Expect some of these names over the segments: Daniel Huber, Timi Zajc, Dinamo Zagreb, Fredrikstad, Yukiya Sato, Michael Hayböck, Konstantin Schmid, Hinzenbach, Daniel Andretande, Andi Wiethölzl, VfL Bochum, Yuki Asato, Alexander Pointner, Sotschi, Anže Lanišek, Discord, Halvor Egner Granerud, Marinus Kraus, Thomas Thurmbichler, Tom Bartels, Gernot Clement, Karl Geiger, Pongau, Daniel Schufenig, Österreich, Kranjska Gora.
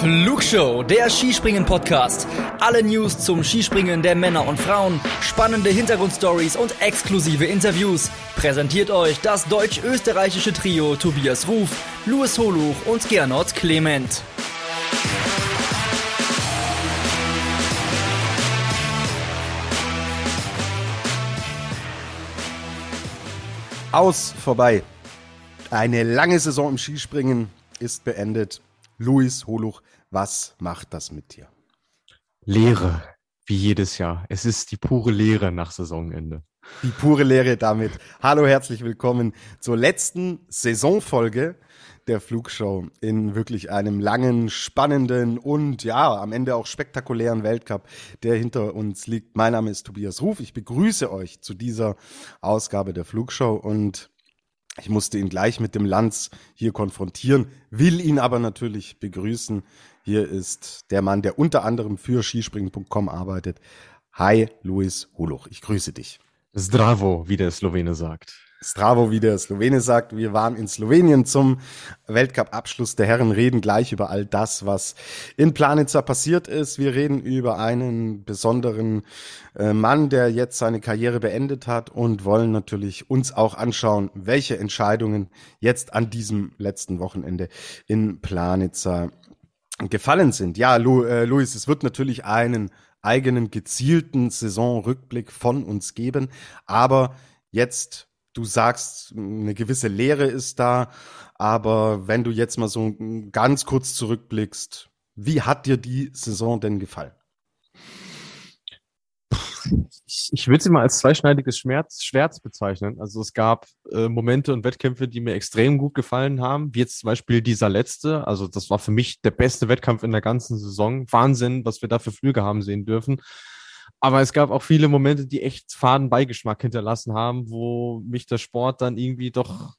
Flugshow, der Skispringen-Podcast. Alle News zum Skispringen der Männer und Frauen, spannende Hintergrundstories und exklusive Interviews. Präsentiert euch das deutsch-österreichische Trio Tobias Ruf, Luis Holuch und Gernot Clement. Aus, vorbei. Eine lange Saison im Skispringen ist beendet. Luis Holuch, was macht das mit dir? Leere, wie jedes Jahr. Es ist die pure Leere nach Saisonende. Die pure Leere damit. Hallo, herzlich willkommen zur letzten Saisonfolge der Flugshow in wirklich einem langen, spannenden und ja, am Ende auch spektakulären Weltcup, der hinter uns liegt. Mein Name ist Tobias Ruf. Ich begrüße euch zu dieser Ausgabe der Flugshow und ich musste ihn gleich mit dem Lanz hier konfrontieren, will ihn aber natürlich begrüßen. Hier ist der Mann, der unter anderem für skispringen.com arbeitet. Hi, Luis Holuch, ich grüße dich. Zdravo, wie der Slowene sagt. Zdravo, wie der Slowene sagt. Wir waren in Slowenien zum Weltcup-Abschluss der Herren, reden gleich über all das, was in Planica passiert ist. Wir reden über einen besonderen Mann, der jetzt seine Karriere beendet hat und wollen natürlich uns auch anschauen, welche Entscheidungen jetzt an diesem letzten Wochenende in Planica gefallen sind. Ja, Luis, es wird natürlich einen eigenen gezielten Saisonrückblick von uns geben, aber jetzt... Du sagst, eine gewisse Leere ist da, aber wenn du jetzt mal so ganz kurz zurückblickst, wie hat dir die Saison denn gefallen? Ich würde sie mal als zweischneidiges Schwert bezeichnen. Also es gab Momente und Wettkämpfe, die mir extrem gut gefallen haben, wie jetzt zum Beispiel dieser letzte. Also das war für mich der beste Wettkampf in der ganzen Saison. Wahnsinn, was wir da für Flüge haben sehen dürfen. Aber es gab auch viele Momente, die echt faden Beigeschmack hinterlassen haben, wo mich der Sport dann irgendwie doch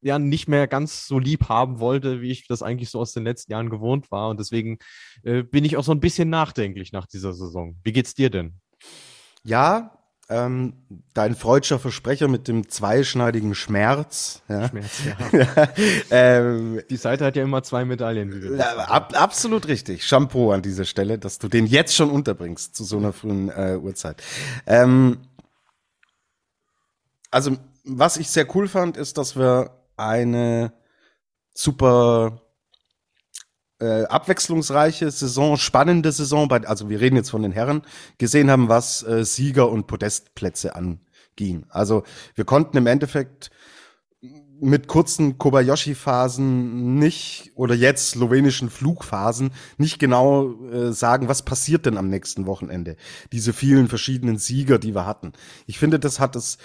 ja nicht mehr ganz so lieb haben wollte, wie ich das eigentlich so aus den letzten Jahren gewohnt war. Und deswegen bin ich auch so ein bisschen nachdenklich nach dieser Saison. Wie geht's dir denn? Ja, dein freudscher Versprecher mit dem zweischneidigen Schmerz. Ja. Schmerz, ja. Ja, die Seite hat ja immer zwei Medaillen. Absolut richtig. Shampoo an dieser Stelle, dass du den jetzt schon unterbringst zu so einer frühen Uhrzeit. Also, was ich sehr cool fand, ist, dass wir eine super abwechslungsreiche Saison, spannende Saison, also wir reden jetzt von den Herren, gesehen haben, was Sieger- und Podestplätze anging. Also wir konnten im Endeffekt mit kurzen Kobayashi-Phasen nicht, oder jetzt slowenischen Flugphasen, nicht genau sagen, was passiert denn am nächsten Wochenende. Diese vielen verschiedenen Sieger, die wir hatten. Ich finde, das hat es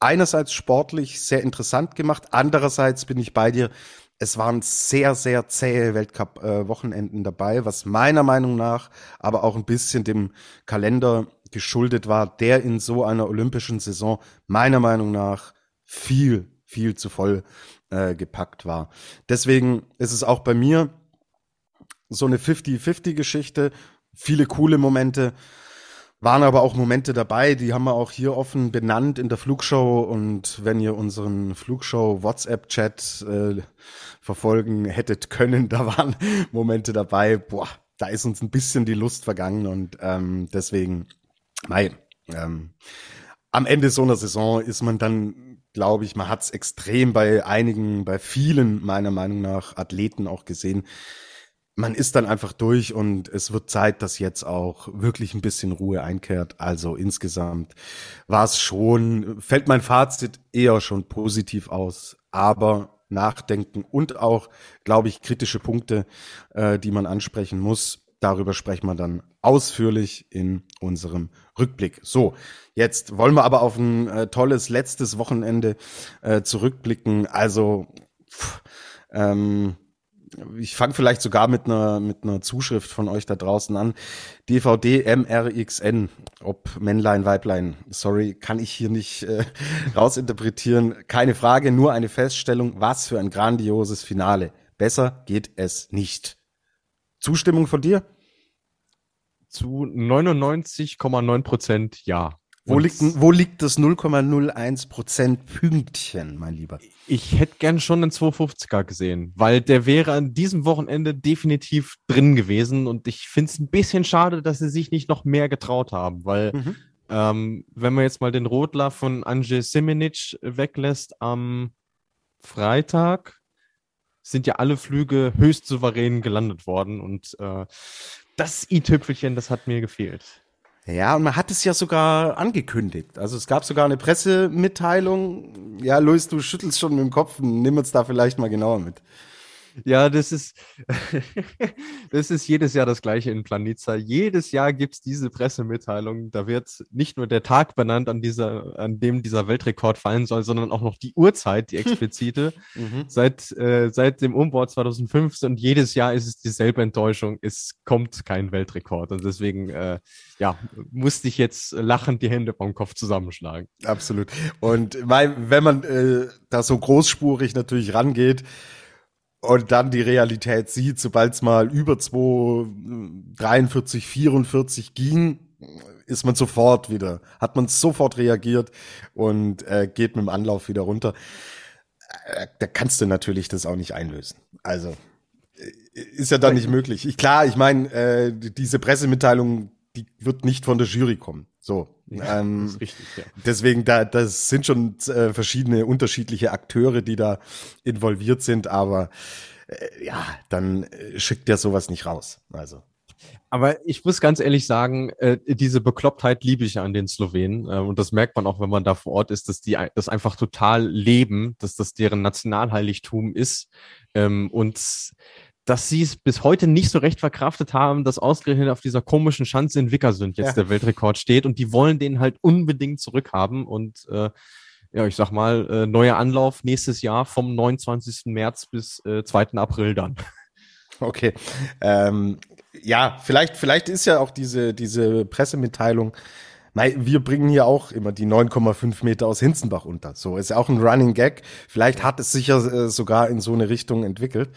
einerseits sportlich sehr interessant gemacht, andererseits bin ich bei dir, es waren sehr, sehr zähe Weltcup-Wochenenden dabei, was meiner Meinung nach aber auch ein bisschen dem Kalender geschuldet war, der in so einer olympischen Saison meiner Meinung nach viel, viel zu voll gepackt war. Deswegen ist es auch bei mir so eine 50-50-Geschichte, viele coole Momente, waren aber auch Momente dabei, die haben wir auch hier offen benannt in der Flugshow. Und wenn ihr unseren Flugshow-WhatsApp-Chat verfolgen hättet können, da waren Momente dabei, boah, da ist uns ein bisschen die Lust vergangen. Und deswegen, am Ende so einer Saison ist man dann, glaube ich, man hat es extrem bei vielen meiner Meinung nach Athleten auch gesehen, man ist dann einfach durch und es wird Zeit, dass jetzt auch wirklich ein bisschen Ruhe einkehrt. Also insgesamt war es schon, fällt mein Fazit eher schon positiv aus, aber nachdenken und auch, glaube ich, kritische Punkte, die man ansprechen muss. Darüber sprechen wir dann ausführlich in unserem Rückblick. So, jetzt wollen wir aber auf ein tolles letztes Wochenende zurückblicken. Also, ich fange vielleicht sogar mit einer Zuschrift von euch da draußen an. DVD MRXN, ob Männlein, Weiblein, sorry, kann ich hier nicht rausinterpretieren. Keine Frage, nur eine Feststellung, was für ein grandioses Finale. Besser geht es nicht. Zustimmung von dir? Zu 99,9% ja. Wo liegt das 0,01% Pünktchen, mein Lieber? Ich hätte gern schon einen 250er gesehen, weil der wäre an diesem Wochenende definitiv drin gewesen und ich finde es ein bisschen schade, dass sie sich nicht noch mehr getraut haben, weil wenn man jetzt mal den Rodler von Andrzej Semenic weglässt am Freitag, sind ja alle Flüge höchst souverän gelandet worden und das i-Tüpfelchen, das hat mir gefehlt. Ja, und man hat es ja sogar angekündigt. Also es gab sogar eine Pressemitteilung. Ja, Luis, du schüttelst schon mit dem Kopf. Nimm uns da vielleicht mal genauer mit. Ja, das ist jedes Jahr das Gleiche in Planica. Jedes Jahr gibt's diese Pressemitteilung. Da wird nicht nur der Tag benannt, an dem dieser Weltrekord fallen soll, sondern auch noch die Uhrzeit, die explizite, seit dem Umbau 2015. Und jedes Jahr ist es dieselbe Enttäuschung. Es kommt kein Weltrekord. Und deswegen, musste ich jetzt lachend die Hände vom Kopf zusammenschlagen. Absolut. Und wenn man da so großspurig natürlich rangeht, und dann die Realität sieht, sobald es mal über 243, 44 ging, hat man sofort reagiert und geht mit dem Anlauf wieder runter. Da kannst du natürlich das auch nicht einlösen. Also ist ja dann nicht möglich. Diese Pressemitteilung, die wird nicht von der Jury kommen. So. Ja, das ist richtig, ja. Deswegen, das sind schon verschiedene unterschiedliche Akteure, die da involviert sind, aber dann schickt der sowas nicht raus. Also. Aber ich muss ganz ehrlich sagen, diese Beklopptheit liebe ich an den Slowenen. Und das merkt man auch, wenn man da vor Ort ist, dass die das einfach total leben, dass das deren Nationalheiligtum ist. Und dass sie es bis heute nicht so recht verkraftet haben, dass ausgerechnet auf dieser komischen Schanze in Vikersund jetzt der Weltrekord steht und die wollen den halt unbedingt zurückhaben und ich sag mal, neuer Anlauf nächstes Jahr vom 29. März bis 2. April dann. Okay, vielleicht ist ja auch diese Pressemitteilung. Nein, wir bringen hier auch immer die 9,5 Meter aus Hinzenbach unter. So ist ja auch ein Running Gag. Vielleicht hat es sich ja sogar in so eine Richtung entwickelt.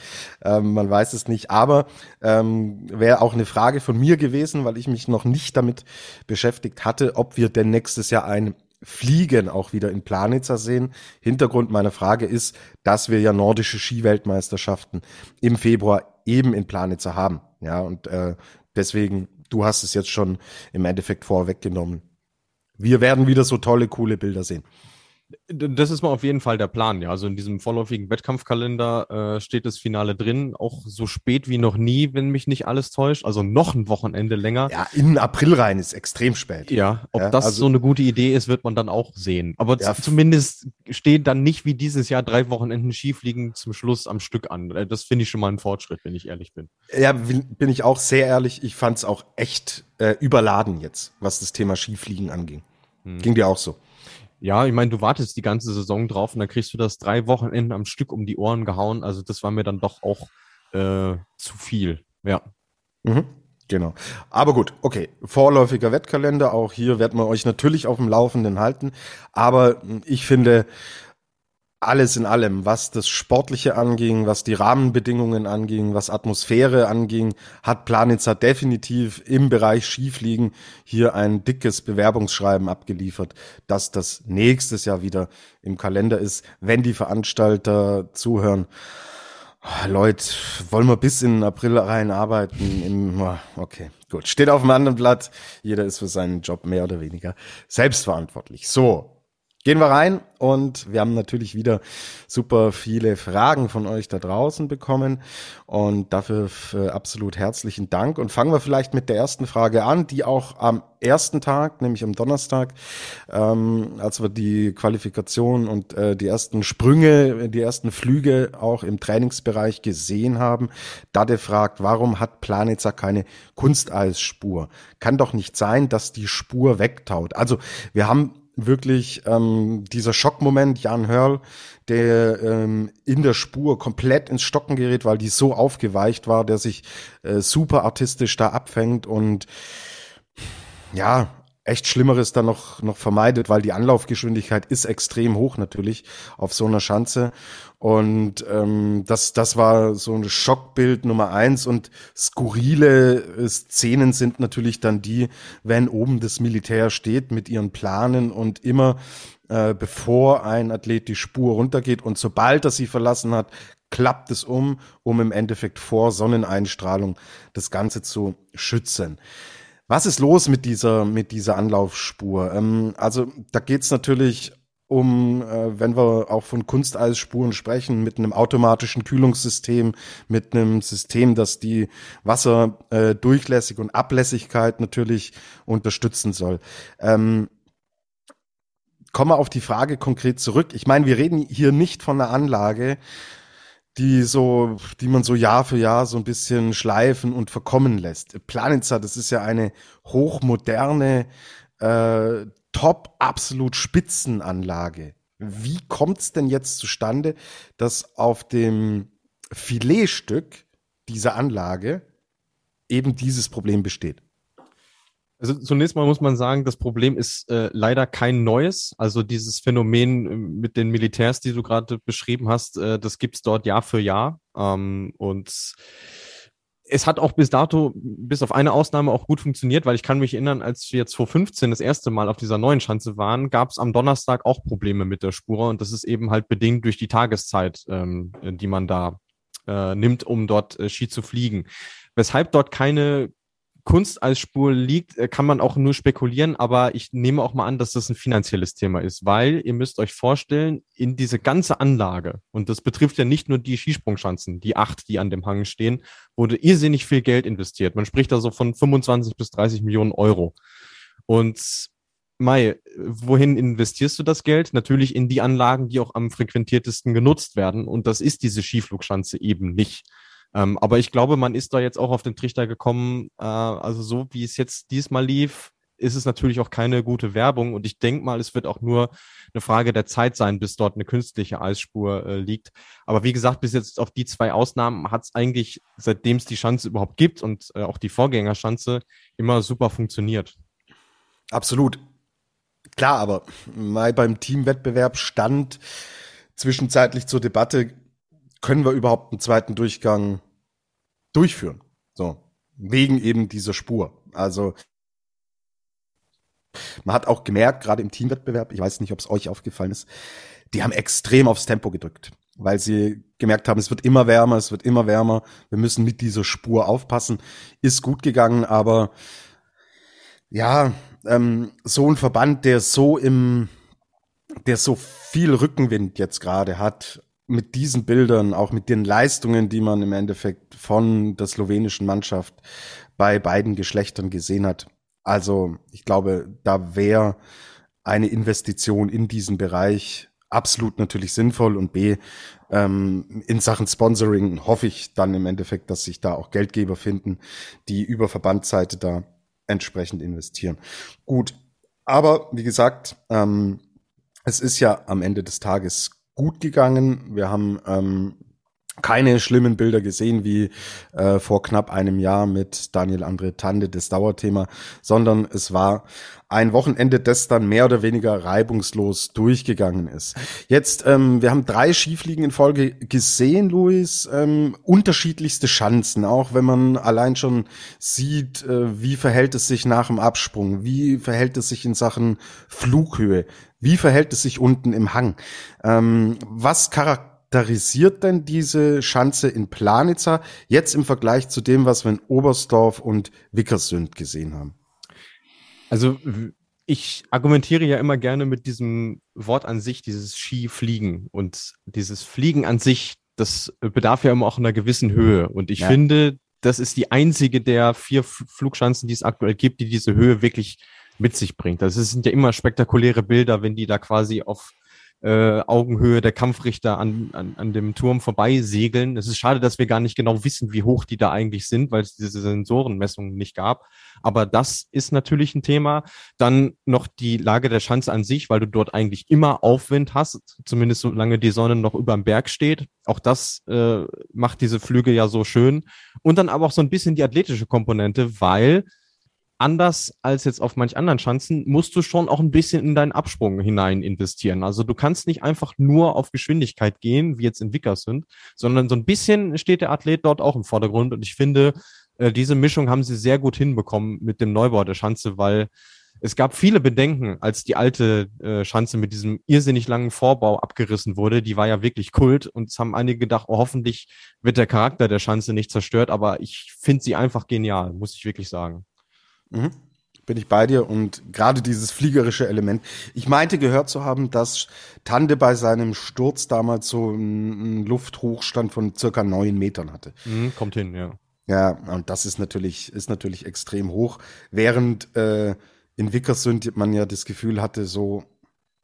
Man weiß es nicht. Aber wäre auch eine Frage von mir gewesen, weil ich mich noch nicht damit beschäftigt hatte, ob wir denn nächstes Jahr ein Fliegen auch wieder in Planica sehen. Hintergrund meiner Frage ist, dass wir ja nordische Skiweltmeisterschaften im Februar eben in Planica haben. Ja, und deswegen, du hast es jetzt schon im Endeffekt vorweggenommen. Wir werden wieder so tolle, coole Bilder sehen. Das ist mal auf jeden Fall der Plan, ja. Also in diesem vorläufigen Wettkampfkalender steht das Finale drin, auch so spät wie noch nie, wenn mich nicht alles täuscht. Also noch ein Wochenende länger. Ja, in den April rein ist extrem spät. Ja, so eine gute Idee ist, wird man dann auch sehen. Aber zumindest steht dann nicht wie dieses Jahr 3 Wochenenden Skifliegen zum Schluss am Stück an. Das finde ich schon mal ein Fortschritt, wenn ich ehrlich bin. Ja, bin ich auch sehr ehrlich. Ich fand es auch echt überladen jetzt, was das Thema Skifliegen anging. Ging dir auch so? Ja, ich meine, du wartest die ganze Saison drauf und dann kriegst du das 3 Wochenenden am Stück um die Ohren gehauen. Also das war mir dann doch auch zu viel, ja. Mhm, genau. Aber gut, okay, vorläufiger Wettkalender. Auch hier wird man euch natürlich auf dem Laufenden halten. Aber ich finde, alles in allem, was das Sportliche anging, was die Rahmenbedingungen anging, was Atmosphäre anging, hat Planica definitiv im Bereich Skifliegen hier ein dickes Bewerbungsschreiben abgeliefert, dass das nächstes Jahr wieder im Kalender ist. Wenn die Veranstalter zuhören, Leute, wollen wir bis in den April rein arbeiten? Okay, gut. Steht auf einem anderen Blatt. Jeder ist für seinen Job mehr oder weniger selbstverantwortlich. So. Gehen wir rein und wir haben natürlich wieder super viele Fragen von euch da draußen bekommen und dafür absolut herzlichen Dank. Und fangen wir vielleicht mit der ersten Frage an, die auch am ersten Tag, nämlich am Donnerstag, als wir die Qualifikation und die ersten Sprünge, die ersten Flüge auch im Trainingsbereich gesehen haben. Dade fragt, warum hat Planica keine Kunsteisspur? Kann doch nicht sein, dass die Spur wegtaut. Also wir haben wirklich dieser Schockmoment, Jan Hörl, der in der Spur komplett ins Stocken gerät, weil die so aufgeweicht war, der sich super artistisch da abfängt und echt Schlimmeres dann noch vermeidet, weil die Anlaufgeschwindigkeit ist extrem hoch natürlich auf so einer Schanze. Und das war so ein Schockbild Nummer 1. Und skurrile Szenen sind natürlich dann die, wenn oben das Militär steht mit ihren Planen und immer bevor ein Athlet die Spur runtergeht und sobald er sie verlassen hat, klappt es um im Endeffekt vor Sonneneinstrahlung das Ganze zu schützen. Was ist los mit dieser Anlaufspur? Also da geht's natürlich um, wenn wir auch von Kunsteisspuren sprechen, mit einem automatischen Kühlungssystem, mit einem System, das die Wasserdurchlässig und Ablässigkeit natürlich unterstützen soll. Komme auf die Frage konkret zurück. Ich meine, wir reden hier nicht von einer Anlage, die man so Jahr für Jahr so ein bisschen schleifen und verkommen lässt. Planica, das ist ja eine hochmoderne, top, absolut Spitzenanlage. Wie kommt's denn jetzt zustande, dass auf dem Filetstück dieser Anlage eben dieses Problem besteht? Also zunächst mal muss man sagen, das Problem ist leider kein neues. Also dieses Phänomen mit den Militärs, die du gerade beschrieben hast, das gibt's dort Jahr für Jahr. Und es hat auch bis dato, bis auf eine Ausnahme, auch gut funktioniert, weil ich kann mich erinnern, als wir jetzt vor 2015 das erste Mal auf dieser neuen Schanze waren, gab es am Donnerstag auch Probleme mit der Spur. Und das ist eben halt bedingt durch die Tageszeit, die man da nimmt, um dort Ski zu fliegen. Weshalb dort keine Kunst als Spur liegt, kann man auch nur spekulieren, aber ich nehme auch mal an, dass das ein finanzielles Thema ist, weil ihr müsst euch vorstellen, in diese ganze Anlage, und das betrifft ja nicht nur die Skisprungschanzen, die 8, die an dem Hang stehen, wurde irrsinnig viel Geld investiert. Man spricht da so von 25 bis 30 Millionen Euro. Und Mai, wohin investierst du das Geld? Natürlich in die Anlagen, die auch am frequentiertesten genutzt werden, und das ist diese Skiflugschanze eben nicht. Aber ich glaube, man ist da jetzt auch auf den Trichter gekommen, also so wie es jetzt diesmal lief, ist es natürlich auch keine gute Werbung, und ich denke mal, es wird auch nur eine Frage der Zeit sein, bis dort eine künstliche Eisspur liegt. Aber wie gesagt, bis jetzt auf die 2 Ausnahmen hat es eigentlich, seitdem es die Schanze überhaupt gibt und auch die Vorgängerschanze, immer super funktioniert. Absolut. Klar, aber mal beim Teamwettbewerb stand zwischenzeitlich zur Debatte, können wir überhaupt einen zweiten Durchgang durchführen? So, wegen eben dieser Spur. Also, man hat auch gemerkt, gerade im Teamwettbewerb, ich weiß nicht, ob es euch aufgefallen ist, die haben extrem aufs Tempo gedrückt, weil sie gemerkt haben, es wird immer wärmer, wir müssen mit dieser Spur aufpassen. Ist gut gegangen, aber ja, so ein Verband, der so viel Rückenwind jetzt gerade hat, mit diesen Bildern, auch mit den Leistungen, die man im Endeffekt von der slowenischen Mannschaft bei beiden Geschlechtern gesehen hat. Also ich glaube, da wäre eine Investition in diesen Bereich absolut natürlich sinnvoll, und B, in Sachen Sponsoring hoffe ich dann im Endeffekt, dass sich da auch Geldgeber finden, die über Verbandsseite da entsprechend investieren. Gut, aber wie gesagt, es ist ja am Ende des Tages gut gegangen. Wir haben keine schlimmen Bilder gesehen wie vor knapp einem Jahr mit Daniel Andretande, das Dauerthema, sondern es war ein Wochenende, das dann mehr oder weniger reibungslos durchgegangen ist. Jetzt, wir haben 3 Skifliegen in Folge gesehen, Luis, unterschiedlichste Schanzen, auch wenn man allein schon sieht, wie verhält es sich nach dem Absprung, wie verhält es sich in Sachen Flughöhe, wie verhält es sich unten im Hang? Was charakterisiert denn diese Schanze in Planica jetzt im Vergleich zu dem, was wir in Oberstdorf und Vikersund gesehen haben? Also ich argumentiere ja immer gerne mit diesem Wort an sich, dieses Skifliegen. Und dieses Fliegen an sich, das bedarf ja immer auch einer gewissen Höhe. Und ich finde, das ist die einzige der 4 Flugschanzen, die es aktuell gibt, die diese Höhe wirklich mit sich bringt. Das sind ja immer spektakuläre Bilder, wenn die da quasi auf Augenhöhe der Kampfrichter an dem Turm vorbei segeln. Es ist schade, dass wir gar nicht genau wissen, wie hoch die da eigentlich sind, weil es diese Sensorenmessungen nicht gab. Aber das ist natürlich ein Thema. Dann noch die Lage der Schanze an sich, weil du dort eigentlich immer Aufwind hast, zumindest solange die Sonne noch über dem Berg steht. Auch das macht diese Flüge ja so schön. Und dann aber auch so ein bisschen die athletische Komponente, weil anders als jetzt auf manch anderen Schanzen, musst du schon auch ein bisschen in deinen Absprung hinein investieren. Also du kannst nicht einfach nur auf Geschwindigkeit gehen, wie jetzt in Vikersund, sondern so ein bisschen steht der Athlet dort auch im Vordergrund. Und ich finde, diese Mischung haben sie sehr gut hinbekommen mit dem Neubau der Schanze, weil es gab viele Bedenken, als die alte Schanze mit diesem irrsinnig langen Vorbau abgerissen wurde. Die war ja wirklich Kult und es haben einige gedacht, oh, hoffentlich wird der Charakter der Schanze nicht zerstört. Aber ich finde sie einfach genial, muss ich wirklich sagen. Mhm. Bin ich bei dir und gerade dieses fliegerische Element. Ich meinte gehört zu haben, dass Tande bei seinem Sturz damals so einen Lufthochstand von circa 9 Metern hatte. Mhm, kommt hin, ja. Ja, und das ist natürlich extrem hoch, während in Vikersund man ja das Gefühl hatte, so,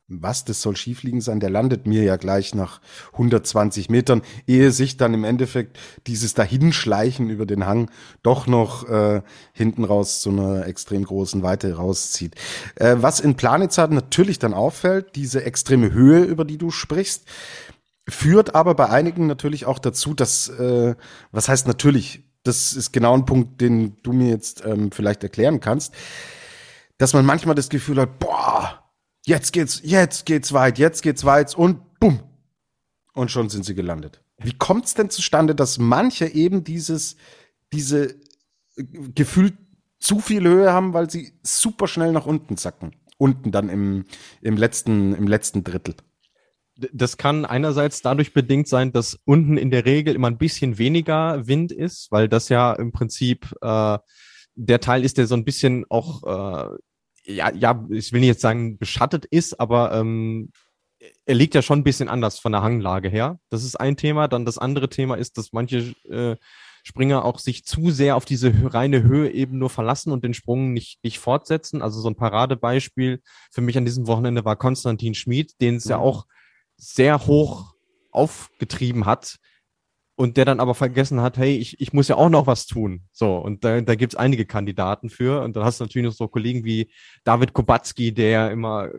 was, das soll schiefliegen sein, der landet mir ja gleich nach 120 Metern, ehe sich dann im Endeffekt dieses Dahinschleichen über den Hang doch noch hinten raus zu einer extrem großen Weite rauszieht. Was in Planica natürlich dann auffällt, diese extreme Höhe, über die du sprichst, führt aber bei einigen natürlich auch dazu, dass, was heißt natürlich, das ist genau ein Punkt, den du mir jetzt vielleicht erklären kannst, dass man manchmal das Gefühl hat, boah, jetzt geht's weit und bumm. Und schon sind sie gelandet. Wie kommt's denn zustande, dass manche eben diese Gefühl zu viel Höhe haben, weil sie super schnell nach unten zacken? Unten dann im letzten Drittel. Das kann einerseits dadurch bedingt sein, dass unten in der Regel immer ein bisschen weniger Wind ist, weil das ja im Prinzip der Teil ist, der so ein bisschen auch, ich will nicht jetzt sagen, beschattet ist, aber er liegt ja schon ein bisschen anders von der Hanglage her. Das ist ein Thema. Dann das andere Thema ist, dass manche Springer auch sich zu sehr auf diese reine Höhe eben nur verlassen und den Sprung nicht fortsetzen. Also so ein Paradebeispiel für mich an diesem Wochenende war Konstantin Schmid, den es ja auch sehr hoch aufgetrieben hat. Und der dann aber vergessen hat, hey, ich muss ja auch noch was tun. So, und da gibt's einige Kandidaten für. Und dann hast du natürlich noch so Kollegen wie David Kubacki, der immer,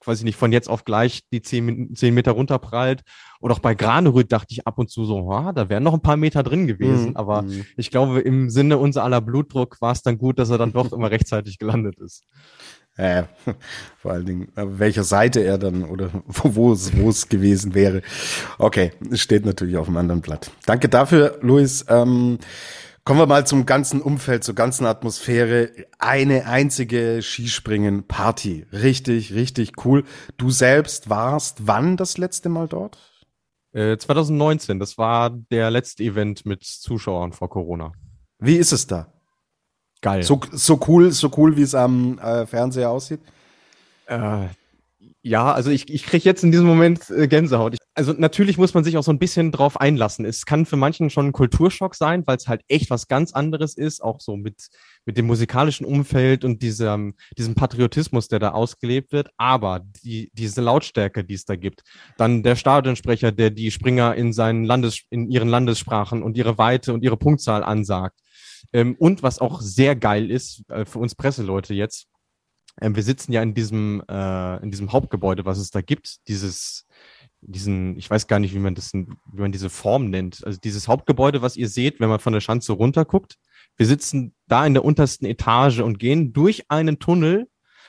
quasi nicht, von jetzt auf gleich die 10 Meter runterprallt. Und auch bei Granerud dachte ich ab und zu so, da wären noch ein paar Meter drin gewesen. Aber ich glaube, im Sinne unser aller Blutdruck war es dann gut, dass er dann doch immer rechtzeitig gelandet ist. Vor allen Dingen, auf welcher Seite er dann oder wo es gewesen wäre. Okay, steht natürlich auf einem anderen Blatt. Danke dafür, Luis. Kommen wir mal zum ganzen Umfeld, zur ganzen Atmosphäre. Eine einzige Skispringen-Party. Richtig, richtig cool. Du selbst warst wann das letzte Mal dort? 2019, das war der letzte Event mit Zuschauern vor Corona. Wie ist es da? Geil. So cool, wie es am Fernseher aussieht? Ja, also ich kriege jetzt in diesem Moment Gänsehaut. Also natürlich muss man sich auch so ein bisschen drauf einlassen. Es kann für manchen schon ein Kulturschock sein, weil es halt echt was ganz anderes ist, auch so mit dem musikalischen Umfeld und diesem Patriotismus, der da ausgelebt wird. Aber diese Lautstärke, die es da gibt, dann der Stadionsprecher, der die Springer in ihren Landessprachen und ihre Weite und ihre Punktzahl ansagt. Und was auch sehr geil ist für uns Presseleute jetzt, wir sitzen ja in diesem Hauptgebäude, was es da gibt, ich weiß gar nicht, wie man diese Form nennt, also dieses Hauptgebäude, was ihr seht, wenn man von der Schanze runterguckt. Wir sitzen da in der untersten Etage und gehen durch einen Tunnel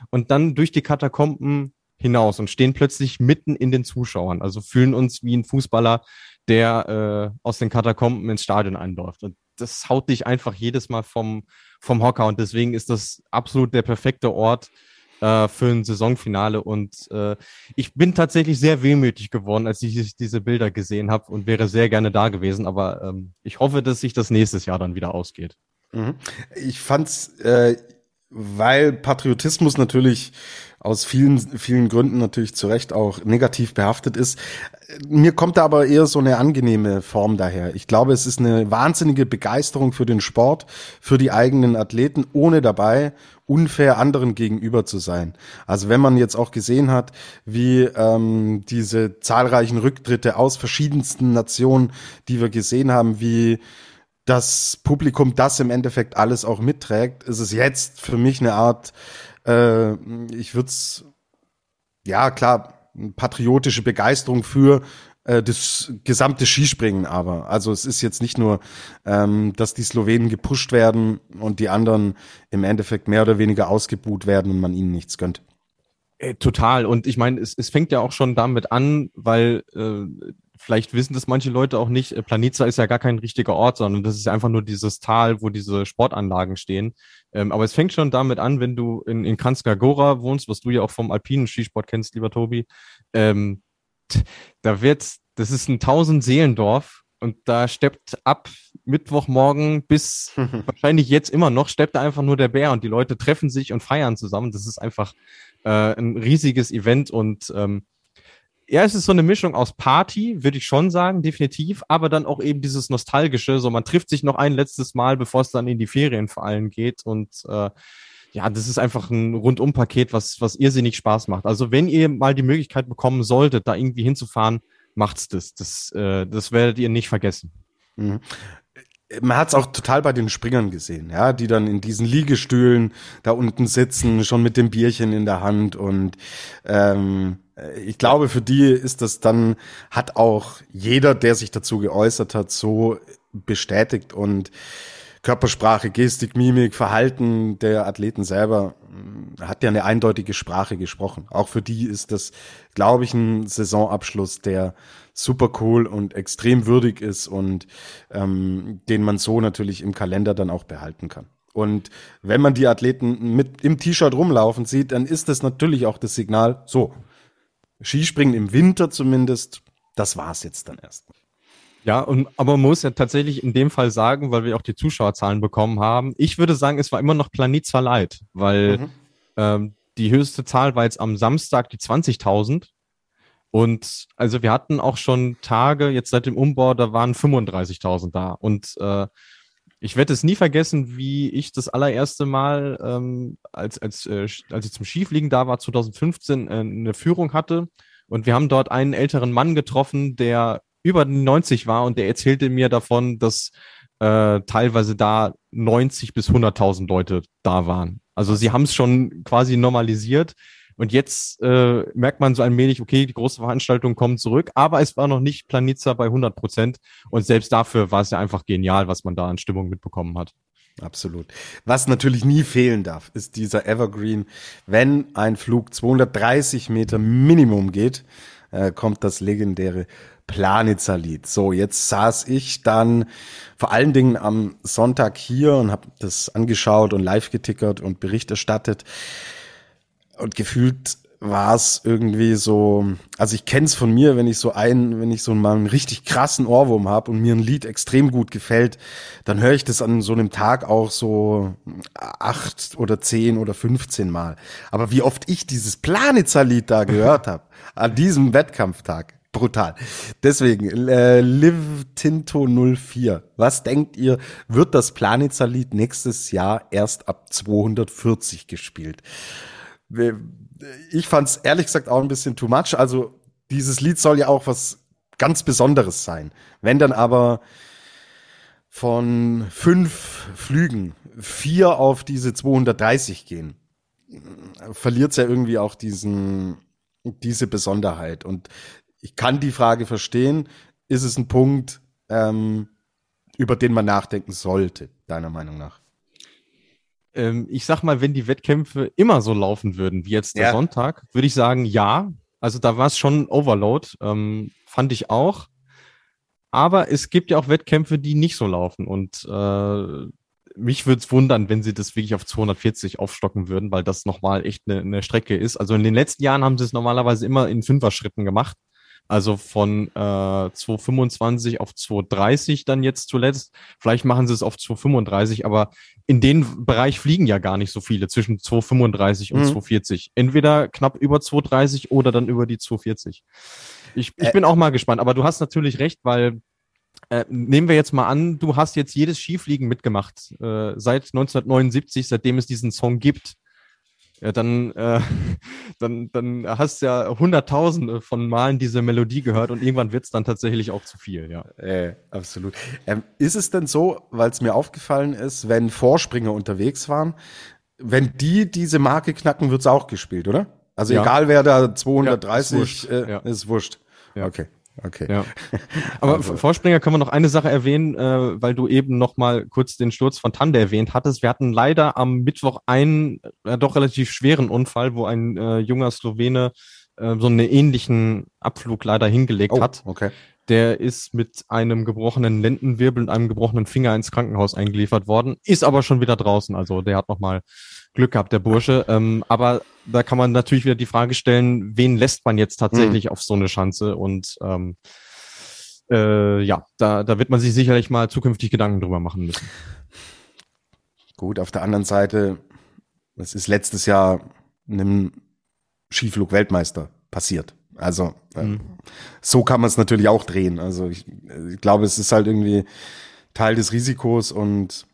und dann durch die Katakomben hinaus und stehen plötzlich mitten in den Zuschauern, also fühlen uns wie ein Fußballer, der aus den Katakomben ins Stadion einläuft. Und das haut dich einfach jedes Mal vom Hocker und deswegen ist das absolut der perfekte Ort für ein Saisonfinale und ich bin tatsächlich sehr wehmütig geworden, als ich diese Bilder gesehen habe und wäre sehr gerne da gewesen, aber ich hoffe, dass sich das nächstes Jahr dann wieder ausgeht. Mhm. Ich fand's, weil Patriotismus natürlich aus vielen, vielen Gründen natürlich zu Recht auch negativ behaftet ist. Mir kommt da aber eher so eine angenehme Form daher. Ich glaube, es ist eine wahnsinnige Begeisterung für den Sport, für die eigenen Athleten, ohne dabei unfair anderen gegenüber zu sein. Also wenn man jetzt auch gesehen hat, wie diese zahlreichen Rücktritte aus verschiedensten Nationen, die wir gesehen haben, wie das Publikum das im Endeffekt alles auch mitträgt, ist es jetzt für mich eine Art, ich würde es, ja klar, patriotische Begeisterung für das gesamte Skispringen aber. Also es ist jetzt nicht nur, dass die Slowenen gepusht werden und die anderen im Endeffekt mehr oder weniger ausgebuht werden und man ihnen nichts gönnt. Total. Und ich meine, es fängt ja auch schon damit an, weil vielleicht wissen das manche Leute auch nicht, Planica ist ja gar kein richtiger Ort, sondern das ist einfach nur dieses Tal, wo diese Sportanlagen stehen. Aber es fängt schon damit an, wenn du in Kranjska Gora wohnst, was du ja auch vom alpinen Skisport kennst, lieber Tobi, das ist ein 1000-Seelendorf und da steppt ab Mittwochmorgen bis wahrscheinlich jetzt immer noch, steppt da einfach nur der Bär und die Leute treffen sich und feiern zusammen. Das ist einfach ein riesiges Event und ja, es ist so eine Mischung aus Party, würde ich schon sagen, definitiv, aber dann auch eben dieses Nostalgische, so man trifft sich noch ein letztes Mal, bevor es dann in die Ferien vor allem geht und ja, das ist einfach ein Rundumpaket, was irrsinnig Spaß macht. Also wenn ihr mal die Möglichkeit bekommen solltet, da irgendwie hinzufahren, macht's das. Das werdet ihr nicht vergessen. Mhm. Man hat es auch total bei den Springern gesehen, ja, die dann in diesen Liegestühlen da unten sitzen, schon mit dem Bierchen in der Hand und ich glaube, für die ist das dann, hat auch jeder, der sich dazu geäußert hat, so bestätigt und Körpersprache, Gestik, Mimik, Verhalten der Athleten selber hat ja eine eindeutige Sprache gesprochen. Auch für die ist das, glaube ich, ein Saisonabschluss, der super cool und extrem würdig ist und den man so natürlich im Kalender dann auch behalten kann. Und wenn man die Athleten mit im T-Shirt rumlaufen sieht, dann ist das natürlich auch das Signal, so, Skispringen im Winter zumindest, das war's jetzt dann erstmal. Ja, aber man muss ja tatsächlich in dem Fall sagen, weil wir auch die Zuschauerzahlen bekommen haben, ich würde sagen, es war immer noch Planica Light, weil die höchste Zahl war jetzt am Samstag die 20.000 und also wir hatten auch schon Tage, jetzt seit dem Umbau, da waren 35.000 da und ich werde es nie vergessen, wie ich das allererste Mal, als ich zum Skifliegen da war, 2015 eine Führung hatte und wir haben dort einen älteren Mann getroffen, der über 90 war und der erzählte mir davon, dass teilweise da 90 bis 100.000 Leute da waren. Also sie haben es schon quasi normalisiert und jetzt merkt man so allmählich, okay, die große Veranstaltung kommt zurück, aber es war noch nicht Planica bei 100% und selbst dafür war es ja einfach genial, was man da an Stimmung mitbekommen hat. Absolut. Was natürlich nie fehlen darf, ist dieser Evergreen. Wenn ein Flug 230 Meter Minimum geht, kommt das legendäre Planica-Lied. So, jetzt saß ich dann vor allen Dingen am Sonntag hier und habe das angeschaut und live getickert und Bericht erstattet. Und gefühlt war es irgendwie so, also ich kenn's von mir, wenn ich so mal einen richtig krassen Ohrwurm habe und mir ein Lied extrem gut gefällt, dann höre ich das an so einem Tag auch so 8 oder 10 oder 15 Mal. Aber wie oft ich dieses Planica-Lied da gehört habe, an diesem Wettkampftag. Brutal. Deswegen, Liv Tinto 04. Was denkt ihr, wird das Planica-Lied nächstes Jahr erst ab 240 gespielt? Ich fand es ehrlich gesagt auch ein bisschen too much. Also dieses Lied soll ja auch was ganz Besonderes sein. Wenn dann aber von 5 Flügen 4 auf diese 230 gehen, verliert es ja irgendwie auch diese Besonderheit. Und ich kann die Frage verstehen, ist es ein Punkt, über den man nachdenken sollte, deiner Meinung nach? Ich sag mal, wenn die Wettkämpfe immer so laufen würden, wie jetzt der Sonntag, würde ich sagen, ja. Also da war es schon ein Overload, fand ich auch. Aber es gibt ja auch Wettkämpfe, die nicht so laufen. Und mich würde es wundern, wenn sie das wirklich auf 240 aufstocken würden, weil das nochmal echt eine Strecke ist. Also in den letzten Jahren haben sie es normalerweise immer in 5er-Schritten gemacht. Also von 225 auf 230 dann jetzt zuletzt. Vielleicht machen sie es auf 235, aber in den Bereich fliegen ja gar nicht so viele, zwischen 235 und 240. Entweder knapp über 230 oder dann über die 240. Ich bin auch mal gespannt, aber du hast natürlich recht, weil nehmen wir jetzt mal an, du hast jetzt jedes Skifliegen mitgemacht, seit 1979, seitdem es diesen Song gibt. Ja, dann hast du ja Hunderttausende von Malen diese Melodie gehört und irgendwann wird es dann tatsächlich auch zu viel, ja. Absolut. Ist es denn so, weil es mir aufgefallen ist, wenn Vorspringer unterwegs waren, wenn die diese Marke knacken, wird es auch gespielt, oder? Also egal, wer da 230, ist wurscht. Ja. Okay. Okay. Ja. Aber also. Vorspringer können wir noch eine Sache erwähnen, weil du eben noch mal kurz den Sturz von Tande erwähnt hattest. Wir hatten leider am Mittwoch einen doch relativ schweren Unfall, wo ein junger Slowene so einen ähnlichen Abflug leider hingelegt hat. Okay. Der ist mit einem gebrochenen Lendenwirbel und einem gebrochenen Finger ins Krankenhaus eingeliefert worden, ist aber schon wieder draußen. Also der hat noch mal Glück gehabt, der Bursche. Aber da kann man natürlich wieder die Frage stellen, wen lässt man jetzt tatsächlich auf so eine Schanze? Und da wird man sich sicherlich mal zukünftig Gedanken drüber machen müssen. Gut, auf der anderen Seite, es ist letztes Jahr einem Skiflug-Weltmeister passiert. Also so kann man es natürlich auch drehen. Also ich glaube, es ist halt irgendwie Teil des Risikos und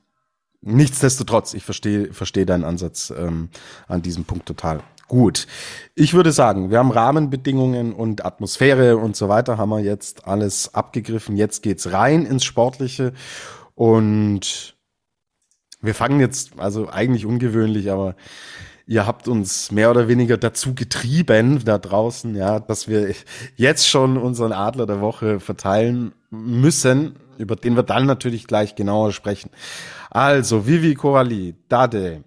nichtsdestotrotz, ich verstehe deinen Ansatz an diesem Punkt total. Gut, ich würde sagen, wir haben Rahmenbedingungen und Atmosphäre und so weiter, haben wir jetzt alles abgegriffen. Jetzt geht's rein ins Sportliche und wir fangen jetzt, also eigentlich ungewöhnlich, aber ihr habt uns mehr oder weniger dazu getrieben da draußen, ja, dass wir jetzt schon unseren Adler der Woche verteilen müssen, über den wir dann natürlich gleich genauer sprechen. Also, Vivi Corali, Dade,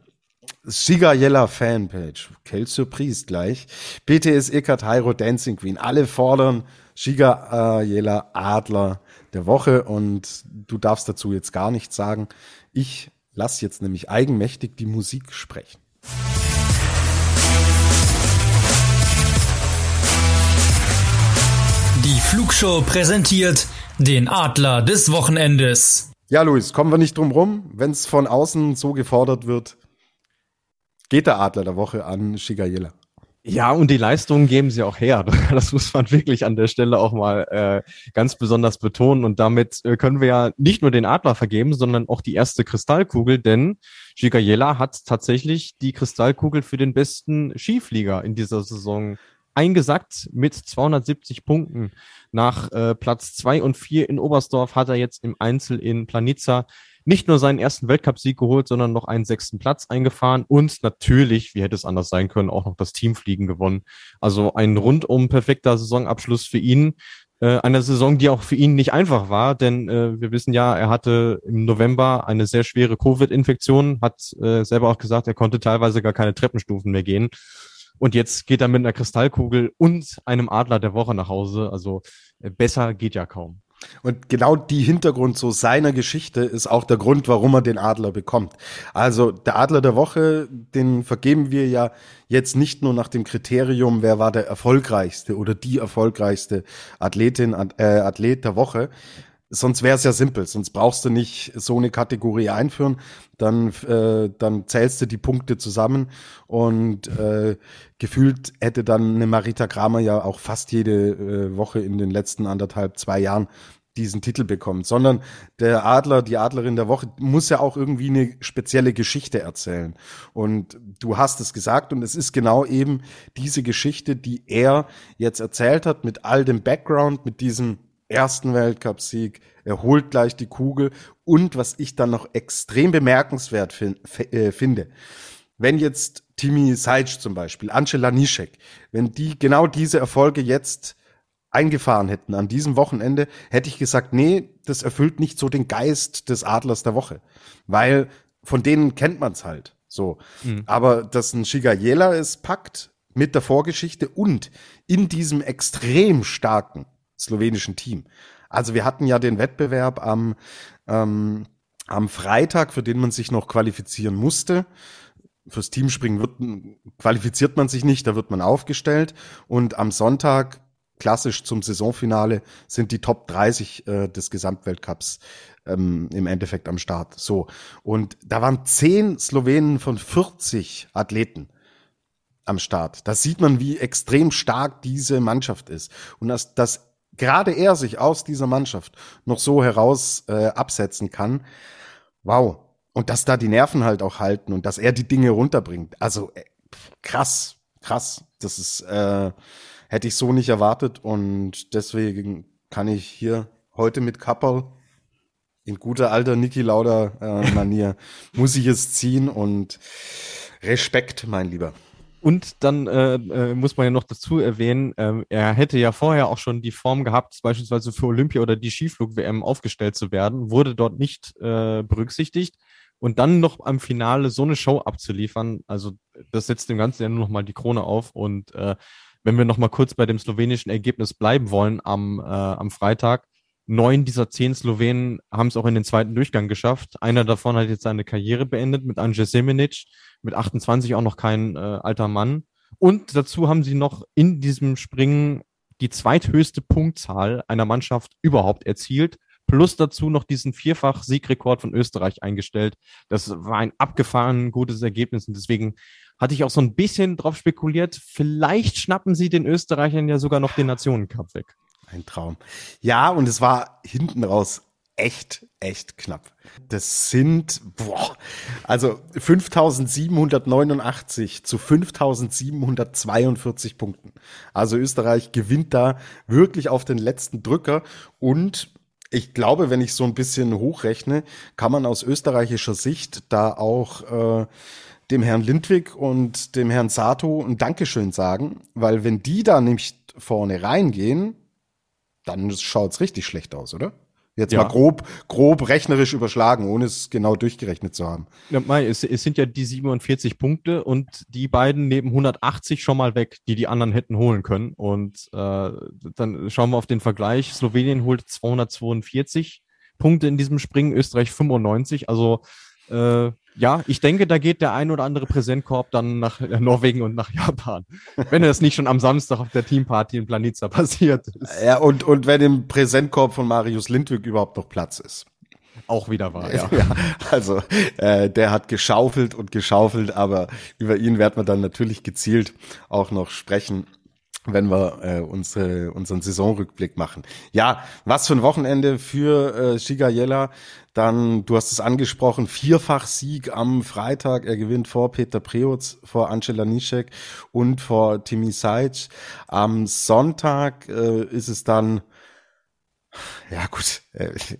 Žiga Jelar Fanpage, quelle surprise gleich, BTS Eckart Hairo Dancing Queen, alle fordern Žiga Jelar Adler der Woche und du darfst dazu jetzt gar nichts sagen. Ich lasse jetzt nämlich eigenmächtig die Musik sprechen. Die Flugshow präsentiert den Adler des Wochenendes. Ja, Luis, kommen wir nicht drum rum. Wenn es von außen so gefordert wird, geht der Adler der Woche an Žiga Jelar. Ja, und die Leistungen geben sie auch her. Das muss man wirklich an der Stelle auch mal ganz besonders betonen. Und damit können wir ja nicht nur den Adler vergeben, sondern auch die erste Kristallkugel. Denn Žiga Jelar hat tatsächlich die Kristallkugel für den besten Skiflieger in dieser Saison eingesackt mit 270 Punkten. Nach Platz 2 und 4 in Oberstdorf hat er jetzt im Einzel in Planica nicht nur seinen ersten Weltcupsieg geholt, sondern noch einen 6. Platz eingefahren und natürlich, wie hätte es anders sein können, auch noch das Teamfliegen gewonnen. Also ein rundum perfekter Saisonabschluss für ihn. Eine Saison, die auch für ihn nicht einfach war, denn wir wissen ja, er hatte im November eine sehr schwere Covid-Infektion, hat selber auch gesagt, er konnte teilweise gar keine Treppenstufen mehr gehen. Und jetzt geht er mit einer Kristallkugel und einem Adler der Woche nach Hause. Also besser geht ja kaum. Und genau die Hintergrund so seiner Geschichte ist auch der Grund, warum er den Adler bekommt. Also der Adler der Woche, den vergeben wir ja jetzt nicht nur nach dem Kriterium, wer war der erfolgreichste oder die erfolgreichste Athlet der Woche. Sonst wäre es ja simpel, sonst brauchst du nicht so eine Kategorie einführen, dann zählst du die Punkte zusammen und gefühlt hätte dann eine Marita Kramer ja auch fast jede Woche in den letzten 1,5, 2 Jahren diesen Titel bekommen, sondern der Adler, die Adlerin der Woche muss ja auch irgendwie eine spezielle Geschichte erzählen und du hast es gesagt und es ist genau eben diese Geschichte, die er jetzt erzählt hat mit all dem Background, mit diesem ersten Weltcupsieg, er holt gleich die Kugel und was ich dann noch extrem bemerkenswert finde, wenn jetzt Timi Zajc zum Beispiel, Anže Lanišek, wenn die genau diese Erfolge jetzt eingefahren hätten an diesem Wochenende, hätte ich gesagt, nee, das erfüllt nicht so den Geist des Adlers der Woche, weil von denen kennt man es halt so. Aber dass ein Žiga Jelar es packt mit der Vorgeschichte und in diesem extrem starken slowenischen Team. Also wir hatten ja den Wettbewerb am Freitag, für den man sich noch qualifizieren musste. Fürs Teamspringen qualifiziert man sich nicht, da wird man aufgestellt. Und am Sonntag, klassisch zum Saisonfinale, sind die Top 30 des Gesamtweltcups im Endeffekt am Start. So. Und da waren 10 Slowenen von 40 Athleten am Start. Da sieht man, wie extrem stark diese Mannschaft ist. Und dass gerade er sich aus dieser Mannschaft noch so heraus absetzen kann. Wow. Und dass da die Nerven halt auch halten und dass er die Dinge runterbringt. Also krass. Das ist hätte ich so nicht erwartet und deswegen kann ich hier heute mit Kapperl in guter alter Niki Lauda Manier muss ich es ziehen und Respekt, mein Lieber. Und dann muss man ja noch dazu erwähnen, er hätte ja vorher auch schon die Form gehabt, beispielsweise für Olympia oder die Skiflug-WM aufgestellt zu werden, wurde dort nicht berücksichtigt. Und dann noch am Finale so eine Show abzuliefern, also das setzt dem Ganzen ja nur noch mal die Krone auf. Und wenn wir noch mal kurz bei dem slowenischen Ergebnis bleiben wollen am Freitag, 9 dieser 10 Slowenen haben es auch in den zweiten Durchgang geschafft. Einer davon hat jetzt seine Karriere beendet mit Andrzej Semenic, mit 28 auch noch kein alter Mann. Und dazu haben sie noch in diesem Springen die zweithöchste Punktzahl einer Mannschaft überhaupt erzielt, plus dazu noch diesen Vierfach-Siegrekord von Österreich eingestellt. Das war ein abgefahren gutes Ergebnis und deswegen hatte ich auch so ein bisschen drauf spekuliert, vielleicht schnappen sie den Österreichern ja sogar noch den Nationencup weg. Ein Traum. Ja, und es war hinten raus echt knapp. Das sind, also 5.789 zu 5.742 Punkten. Also Österreich gewinnt da wirklich auf den letzten Drücker. Und ich glaube, wenn ich so ein bisschen hochrechne, kann man aus österreichischer Sicht da auch dem Herrn Lindvik und dem Herrn Sato ein Dankeschön sagen. Weil wenn die da nämlich vorne reingehen, dann schaut's richtig schlecht aus, oder? Jetzt ja. Mal grob rechnerisch überschlagen, ohne es genau durchgerechnet zu haben. Ja, Mai, es sind ja die 47 Punkte und die beiden neben 180 schon mal weg, die anderen hätten holen können. Und dann schauen wir auf den Vergleich. Slowenien holt 242 Punkte in diesem Springen, Österreich 95. Also ja, ich denke, da geht der ein oder andere Präsentkorb dann nach Norwegen und nach Japan. Wenn das nicht schon am Samstag auf der Teamparty in Planica passiert ist. Ja, und wenn im Präsentkorb von Marius Lindvik überhaupt noch Platz ist. Auch wieder wahr, ja. Ja, also der hat geschaufelt, aber über ihn werden wir dann natürlich gezielt auch noch sprechen, wenn wir unseren Saisonrückblick machen. Ja, was für ein Wochenende für Žiga Jelar. Dann, du hast es angesprochen, Vierfach-Sieg am Freitag. Er gewinnt vor Peter Preutz, vor Anže Lanišek und vor Timi Zajc. Am Sonntag ist es dann, ja gut,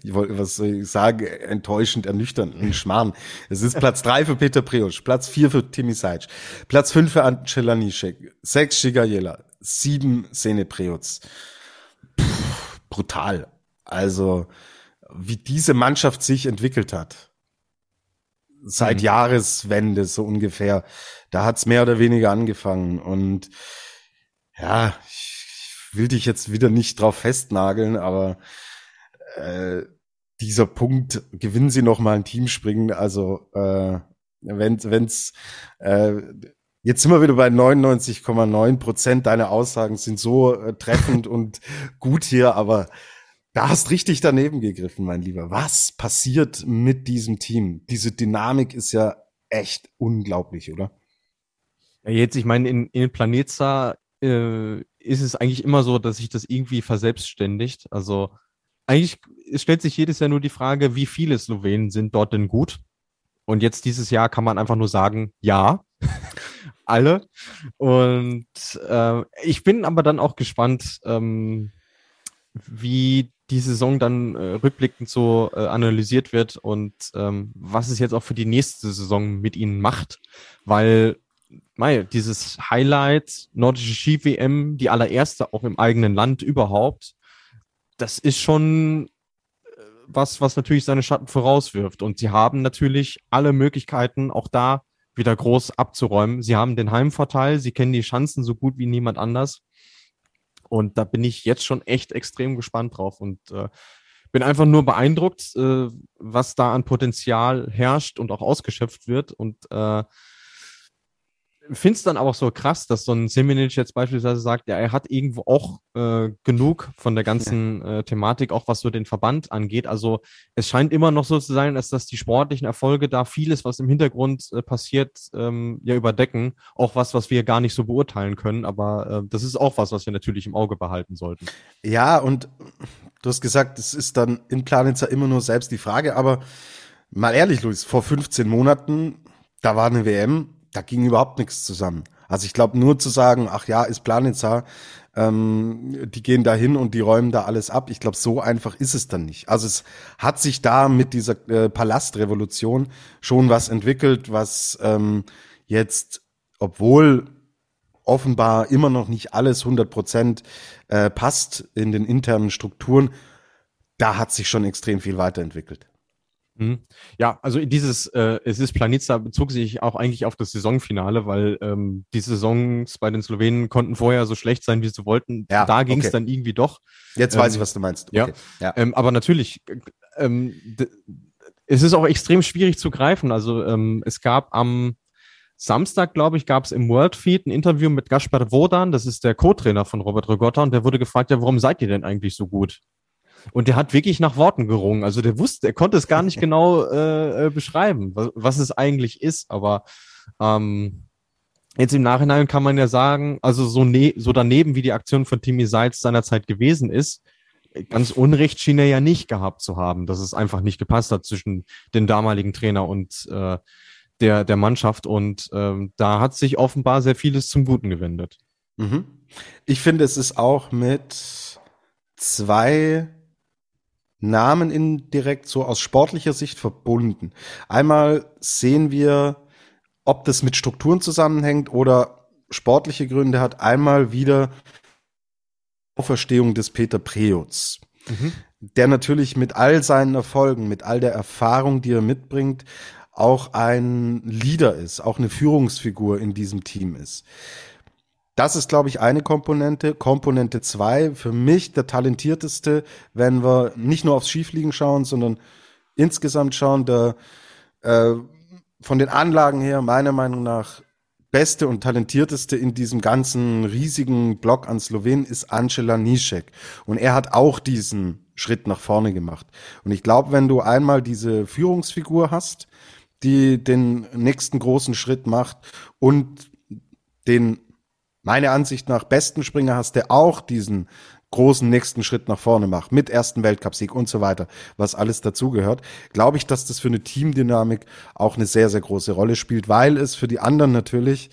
ich wollte was sagen, enttäuschend, ernüchternd, ein Schmarrn. Es ist Platz 3 für Peter Preutz, Platz 4 für Timi Zajc, Platz 5 für Anže Lanišek, 6 Žiga Jelar, 7 Sene Preutz. Brutal. Also, wie diese Mannschaft sich entwickelt hat. Seit Jahreswende, so ungefähr. Da hat's mehr oder weniger angefangen. Und ja, ich will dich jetzt wieder nicht drauf festnageln, aber dieser Punkt, gewinnen sie noch mal ein Teamspringen. Also jetzt sind wir wieder bei 99,9% deiner Aussagen sind so treffend und gut hier, aber da hast richtig daneben gegriffen, mein Lieber. Was passiert mit diesem Team? Diese Dynamik ist ja echt unglaublich, oder? Ja, jetzt, ich meine, in Planica ist es eigentlich immer so, dass sich das irgendwie verselbstständigt. Also eigentlich stellt sich jedes Jahr nur die Frage, wie viele Slowenen sind dort denn gut? Und jetzt dieses Jahr kann man einfach nur sagen, ja. Alle. Und ich bin aber dann auch gespannt, wie die Saison dann rückblickend so analysiert wird und was es jetzt auch für die nächste Saison mit ihnen macht. Weil dieses Highlight, nordische Ski-WM, die allererste auch im eigenen Land überhaupt, das ist schon was natürlich seine Schatten vorauswirft. Und sie haben natürlich alle Möglichkeiten, auch da wieder groß abzuräumen. Sie haben den Heimvorteil, sie kennen die Chancen so gut wie niemand anders. Und da bin ich jetzt schon echt extrem gespannt drauf und bin einfach nur beeindruckt, was da an Potenzial herrscht und auch ausgeschöpft wird. Und finde es dann aber auch so krass, dass so ein Semenic jetzt beispielsweise sagt, ja, er hat irgendwo auch genug von der ganzen Thematik, auch was so den Verband angeht. Also es scheint immer noch so zu sein, dass die sportlichen Erfolge da vieles, was im Hintergrund passiert, überdecken. Auch was wir gar nicht so beurteilen können. Aber das ist auch was wir natürlich im Auge behalten sollten. Ja, und du hast gesagt, es ist dann in Planitzer immer nur selbst die Frage. Aber mal ehrlich, Luis, vor 15 Monaten, da war eine WM, da ging überhaupt nichts zusammen. Also ich glaube, nur zu sagen, ach ja, ist Planica, die gehen da hin und die räumen da alles ab. Ich glaube, so einfach ist es dann nicht. Also es hat sich da mit dieser Palastrevolution schon was entwickelt, was jetzt, obwohl offenbar immer noch nicht alles 100% passt in den internen Strukturen. Da hat sich schon extrem viel weiterentwickelt. Ja, also dieses Es ist Planica bezog sich auch eigentlich auf das Saisonfinale, weil die Saisons bei den Slowenen konnten vorher so schlecht sein, wie sie wollten. Ja, da ging es dann irgendwie doch. Jetzt weiß ich, was du meinst. Okay. Ja. Aber natürlich, es ist auch extrem schwierig zu greifen. Also es gab am Samstag, glaube ich, gab es im World Feed ein Interview mit Gaspar Wodan, das ist der Co-Trainer von Robert Rigotta, und der wurde gefragt, ja, warum seid ihr denn eigentlich so gut? Und der hat wirklich nach Worten gerungen. Also der konnte es gar nicht genau beschreiben, was es eigentlich ist. Aber jetzt im Nachhinein kann man ja sagen, also so daneben wie die Aktion von Timi Zajc seinerzeit gewesen ist, ganz Unrecht schien er ja nicht gehabt zu haben, dass es einfach nicht gepasst hat zwischen dem damaligen Trainer und der Mannschaft. Und da hat sich offenbar sehr vieles zum Guten gewendet. Mhm. Ich finde, es ist auch mit 2 Namen indirekt so aus sportlicher Sicht verbunden. Einmal sehen wir, ob das mit Strukturen zusammenhängt oder sportliche Gründe hat. Einmal wieder Auferstehung des Peter Preutz, der natürlich mit all seinen Erfolgen, mit all der Erfahrung, die er mitbringt, auch ein Leader ist, auch eine Führungsfigur in diesem Team ist. Das ist, glaube ich, eine Komponente. Komponente 2, für mich der talentierteste, wenn wir nicht nur aufs Schiefliegen schauen, sondern insgesamt schauen, der von den Anlagen her meiner Meinung nach beste und talentierteste in diesem ganzen riesigen Block an Slowenen ist Anže Lanišek. Und er hat auch diesen Schritt nach vorne gemacht. Und ich glaube, wenn du einmal diese Führungsfigur hast, die den nächsten großen Schritt macht und den meiner Ansicht nach besten Springer hast, der auch diesen großen nächsten Schritt nach vorne macht, mit ersten Weltcupsieg und so weiter, was alles dazugehört, glaube ich, dass das für eine Teamdynamik auch eine sehr, sehr große Rolle spielt, weil es für die anderen natürlich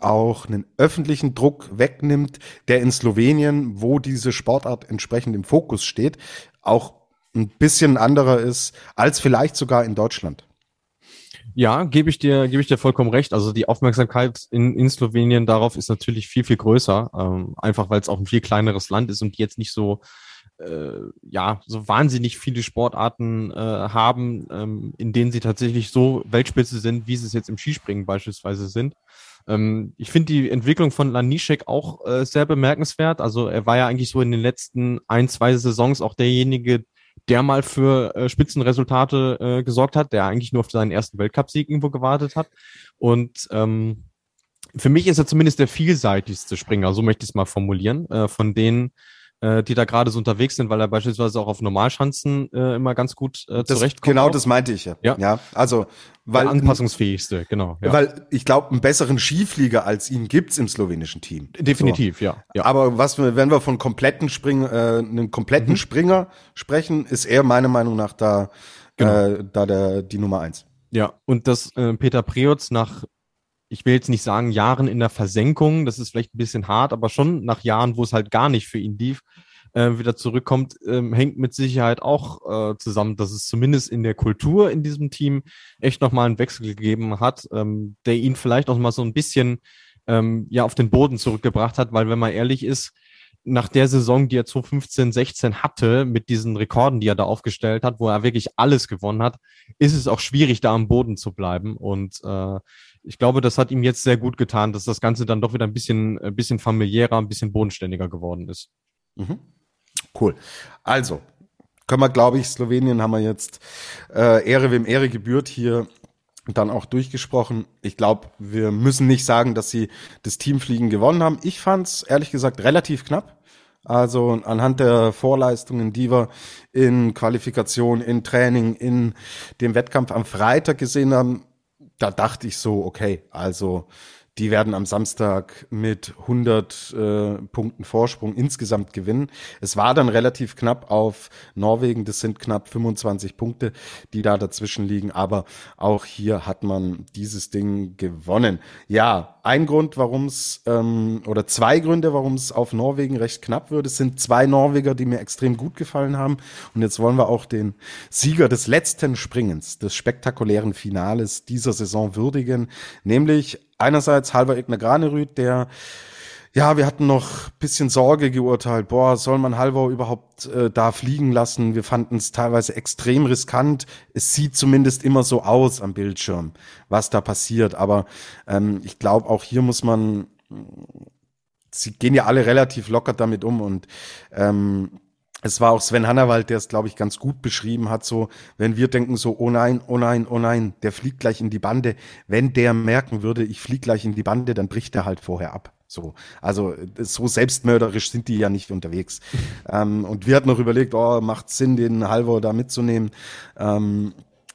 auch einen öffentlichen Druck wegnimmt, der in Slowenien, wo diese Sportart entsprechend im Fokus steht, auch ein bisschen anderer ist als vielleicht sogar in Deutschland. Ja, gebe ich dir vollkommen recht. Also die Aufmerksamkeit in Slowenien darauf ist natürlich viel, viel größer. Einfach weil es auch ein viel kleineres Land ist und die jetzt nicht so, so wahnsinnig viele Sportarten haben, in denen sie tatsächlich so Weltspitze sind, wie sie es jetzt im Skispringen beispielsweise sind. Ich finde die Entwicklung von Lanišek auch sehr bemerkenswert. Also er war ja eigentlich so in den letzten 1-2 Saisons auch derjenige, der mal für Spitzenresultate gesorgt hat, der eigentlich nur auf seinen ersten Weltcupsieg irgendwo gewartet hat. Und für mich ist er zumindest der vielseitigste Springer, so möchte ich es mal formulieren, von denen, die da gerade so unterwegs sind, weil er beispielsweise auch auf Normalschanzen immer ganz gut zurechtkommt. Genau, das meinte ich ja. Also, weil der anpassungsfähigste, genau. Ja. Weil ich glaube, einen besseren Skiflieger als ihn gibt's im slowenischen Team. Definitiv, so. Ja. Aber wenn wir von einem kompletten Springer sprechen, ist er meiner Meinung nach die Nummer 1. Ja, und dass Peter Preutz nach, ich will jetzt nicht sagen, Jahren in der Versenkung, das ist vielleicht ein bisschen hart, aber schon nach Jahren, wo es halt gar nicht für ihn lief, wieder zurückkommt, hängt mit Sicherheit auch zusammen, dass es zumindest in der Kultur in diesem Team echt nochmal einen Wechsel gegeben hat, der ihn vielleicht auch mal so ein bisschen auf den Boden zurückgebracht hat, weil wenn man ehrlich ist, nach der Saison, die er 2015/16 hatte, mit diesen Rekorden, die er da aufgestellt hat, wo er wirklich alles gewonnen hat, ist es auch schwierig, da am Boden zu bleiben. Und ich glaube, das hat ihm jetzt sehr gut getan, dass das Ganze dann doch wieder ein bisschen familiärer, ein bisschen bodenständiger geworden ist. Mhm. Cool. Also, können wir, glaube ich, Slowenien haben wir jetzt Ehre, wem Ehre gebührt, hier dann auch durchgesprochen. Ich glaube, wir müssen nicht sagen, dass sie das Teamfliegen gewonnen haben. Ich fand es, ehrlich gesagt, relativ knapp. Also anhand der Vorleistungen, die wir in Qualifikation, in Training, in dem Wettkampf am Freitag gesehen haben, da dachte ich so, okay, also die werden am Samstag mit 100 Punkten Vorsprung insgesamt gewinnen. Es war dann relativ knapp auf Norwegen, das sind knapp 25 Punkte, die da dazwischen liegen, aber auch hier hat man dieses Ding gewonnen. Ja, ein Grund, warum es, oder zwei Gründe, warum es auf Norwegen recht knapp wird, es sind 2 Norweger, die mir extrem gut gefallen haben, und jetzt wollen wir auch den Sieger des letzten Springens, des spektakulären Finales dieser Saison würdigen, nämlich einerseits Halvor Egner Granerud, der, ja, wir hatten noch ein bisschen Sorge geurteilt, boah, soll man Halvor überhaupt da fliegen lassen? Wir fanden es teilweise extrem riskant. Es sieht zumindest immer so aus am Bildschirm, was da passiert. Aber ich glaube, auch hier muss man, sie gehen ja alle relativ locker damit um. Und es war auch Sven Hannawald, der es, glaube ich, ganz gut beschrieben hat, so, wenn wir denken so, oh nein, oh nein, oh nein, der fliegt gleich in die Bande. Wenn der merken würde, ich fliege gleich in die Bande, dann bricht er halt vorher ab. So, also so selbstmörderisch sind die ja nicht unterwegs. Und wir hatten noch überlegt, oh, macht Sinn, den Halvor da mitzunehmen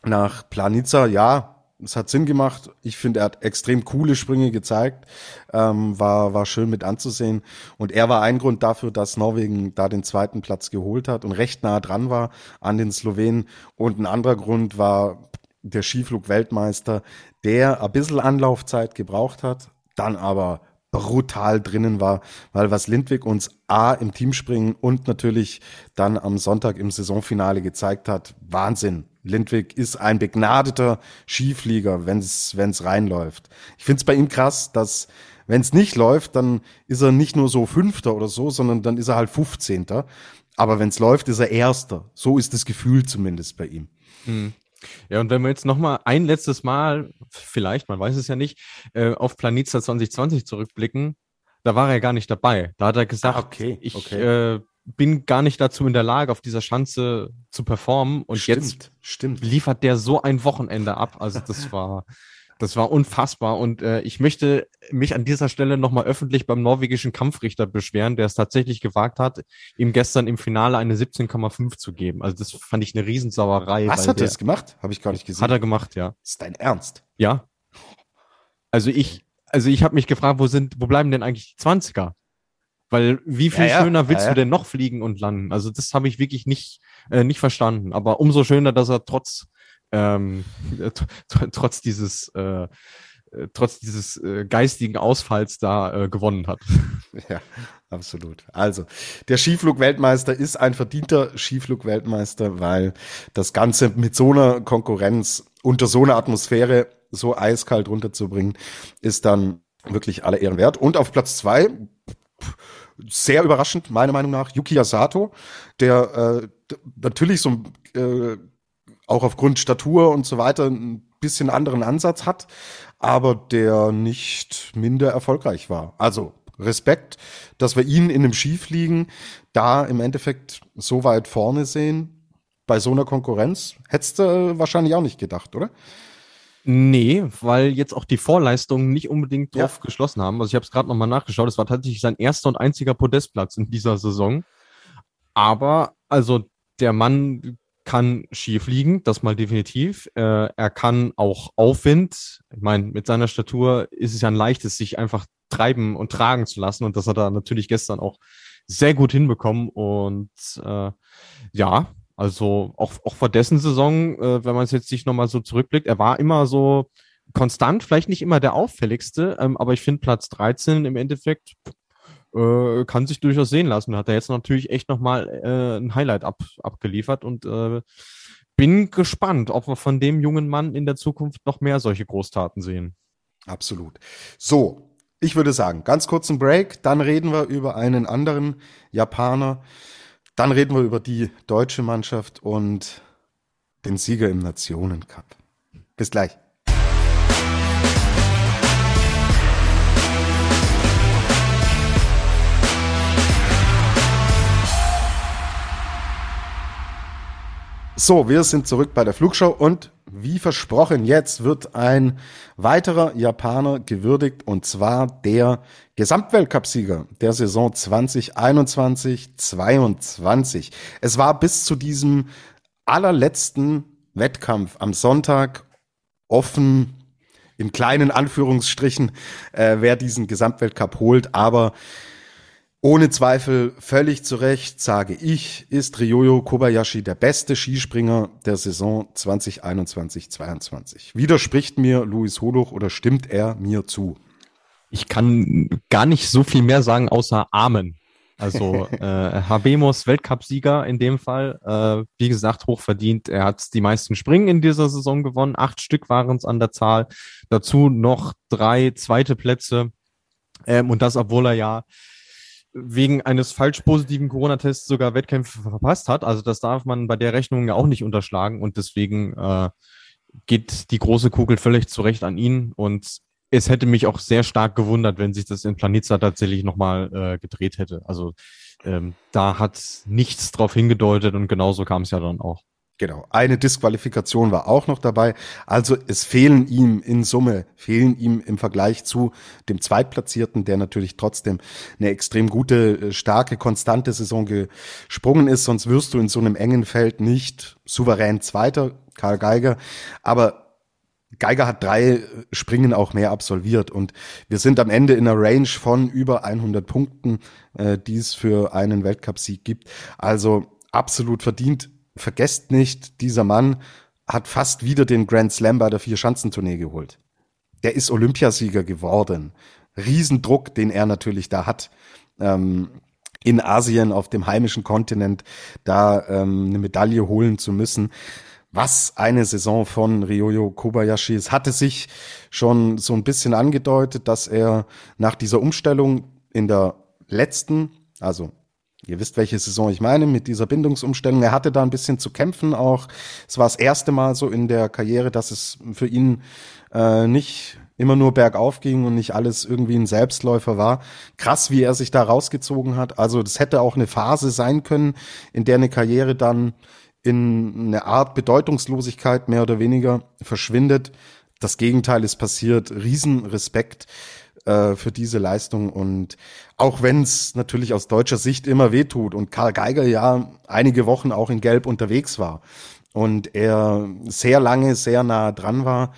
nach Planica. Ja, es hat Sinn gemacht. Ich finde, er hat extrem coole Sprünge gezeigt. War schön mit anzusehen. Und er war ein Grund dafür, dass Norwegen da den zweiten Platz geholt hat und recht nah dran war an den Slowenen. Und ein anderer Grund war der Skiflug-Weltmeister, der ein bisschen Anlaufzeit gebraucht hat, dann aber brutal drinnen war, weil was Lindvik uns A im Teamspringen und natürlich dann am Sonntag im Saisonfinale gezeigt hat, Wahnsinn. Lindvik ist ein begnadeter Skiflieger, wenn's reinläuft. Ich find's bei ihm krass, dass wenn's nicht läuft, dann ist er nicht nur so Fünfter oder so, sondern dann ist er halt 15. Aber wenn's läuft, ist er Erster. So ist das Gefühl zumindest bei ihm. Mhm. Ja, und wenn wir jetzt nochmal ein letztes Mal, vielleicht, man weiß es ja nicht, auf Planica 2020 zurückblicken, da war er gar nicht dabei. Da hat er gesagt, ich bin gar nicht dazu in der Lage, auf dieser Schanze zu performen. Und jetzt liefert der so ein Wochenende ab. Also das war unfassbar. Und ich möchte mich an dieser Stelle nochmal öffentlich beim norwegischen Kampfrichter beschweren, der es tatsächlich gewagt hat, ihm gestern im Finale eine 17,5 zu geben. Also das fand ich eine Riesensauerei. Was hat er das gemacht? Habe ich gar nicht gesehen. Hat er gemacht, ja. Ist dein Ernst? Ja. Also ich habe mich gefragt, wo bleiben denn eigentlich die 20er? Weil wie viel schöner willst du denn noch fliegen und landen? Also das habe ich wirklich nicht verstanden. Aber umso schöner, dass er trotz dieses geistigen Ausfalls da gewonnen hat. Ja, absolut. Also, der Skiflug-Weltmeister ist ein verdienter Skiflug-Weltmeister, weil das Ganze mit so einer Konkurrenz, unter so einer Atmosphäre so eiskalt runterzubringen, ist dann wirklich aller Ehren wert. Und auf Platz 2, sehr überraschend, meiner Meinung nach, Yuki Asato, der natürlich so auch aufgrund Statur und so weiter ein bisschen anderen Ansatz hat, aber der nicht minder erfolgreich war. Also Respekt, dass wir ihn in einem Skifliegen da im Endeffekt so weit vorne sehen, bei so einer Konkurrenz, hättest du wahrscheinlich auch nicht gedacht, oder? Nee, weil jetzt auch die Vorleistungen nicht unbedingt drauf geschlossen haben. Also ich habe es gerade nochmal nachgeschaut, es war tatsächlich sein erster und einziger Podestplatz in dieser Saison. Aber also der Mann kann Skifliegen, das mal definitiv. Er kann auch Aufwind. Ich meine, mit seiner Statur ist es ja ein leichtes, sich einfach treiben und tragen zu lassen. Und das hat er natürlich gestern auch sehr gut hinbekommen. Und also auch vor dessen Saison, wenn man es jetzt nicht nochmal so zurückblickt, er war immer so konstant, vielleicht nicht immer der auffälligste, aber ich finde Platz 13 im Endeffekt kann sich durchaus sehen lassen. Hat er jetzt natürlich echt nochmal ein Highlight abgeliefert und bin gespannt, ob wir von dem jungen Mann in der Zukunft noch mehr solche Großtaten sehen. Absolut. So, ich würde sagen, ganz kurzen Break, dann reden wir über einen anderen Japaner, dann reden wir über die deutsche Mannschaft und den Sieger im Nationencup. Bis gleich. So, wir sind zurück bei der Flugshow und wie versprochen, jetzt wird ein weiterer Japaner gewürdigt und zwar der Gesamtweltcupsieger der Saison 2021-22. Es war bis zu diesem allerletzten Wettkampf am Sonntag offen, in kleinen Anführungsstrichen, wer diesen Gesamtweltcup holt, aber ohne Zweifel, völlig zu Recht, sage ich, ist Ryōyū Kobayashi der beste Skispringer der Saison 2021-22. Widerspricht mir Luis Holuch oder stimmt er mir zu? Ich kann gar nicht so viel mehr sagen, außer Amen. Also Habemos Weltcup-Sieger in dem Fall. Wie gesagt, hochverdient. Er hat die meisten Springen in dieser Saison gewonnen. 8 Stück waren es an der Zahl. Dazu noch 3 zweite Plätze. Und das, obwohl er ja wegen eines falsch positiven Corona-Tests sogar Wettkämpfe verpasst hat. Also das darf man bei der Rechnung ja auch nicht unterschlagen. Und deswegen geht die große Kugel völlig zurecht an ihn. Und es hätte mich auch sehr stark gewundert, wenn sich das in Planica tatsächlich nochmal gedreht hätte. Also da hat nichts drauf hingedeutet und genauso kam es ja dann auch. Genau, eine Disqualifikation war auch noch dabei. Also es fehlen ihm in Summe, im Vergleich zu dem Zweitplatzierten, der natürlich trotzdem eine extrem gute, starke, konstante Saison gesprungen ist. Sonst wirst du in so einem engen Feld nicht souverän Zweiter, Karl Geiger. Aber Geiger hat 3 Springen auch mehr absolviert und wir sind am Ende in einer Range von über 100 Punkten, die es für einen Weltcupsieg gibt. Also absolut verdient. Vergesst nicht, dieser Mann hat fast wieder den Grand Slam bei der Vierschanzentournee geholt. Der ist Olympiasieger geworden. Riesendruck, den er natürlich da hat. In Asien, auf dem heimischen Kontinent, da eine Medaille holen zu müssen. Was eine Saison von Ryōyū Kobayashi. Es hatte sich schon so ein bisschen angedeutet, dass er nach dieser Umstellung in der letzten, also ihr wisst, welche Saison ich meine, mit dieser Bindungsumstellung, er hatte da ein bisschen zu kämpfen auch. Es war das erste Mal so in der Karriere, dass es für ihn nicht immer nur bergauf ging und nicht alles irgendwie ein Selbstläufer war. Krass, wie er sich da rausgezogen hat. Also das hätte auch eine Phase sein können, in der eine Karriere dann in eine Art Bedeutungslosigkeit mehr oder weniger verschwindet. Das Gegenteil ist passiert. Riesenrespekt für diese Leistung. Und auch wenn es natürlich aus deutscher Sicht immer wehtut und Karl Geiger ja einige Wochen auch in Gelb unterwegs war und er sehr lange, sehr nah dran war,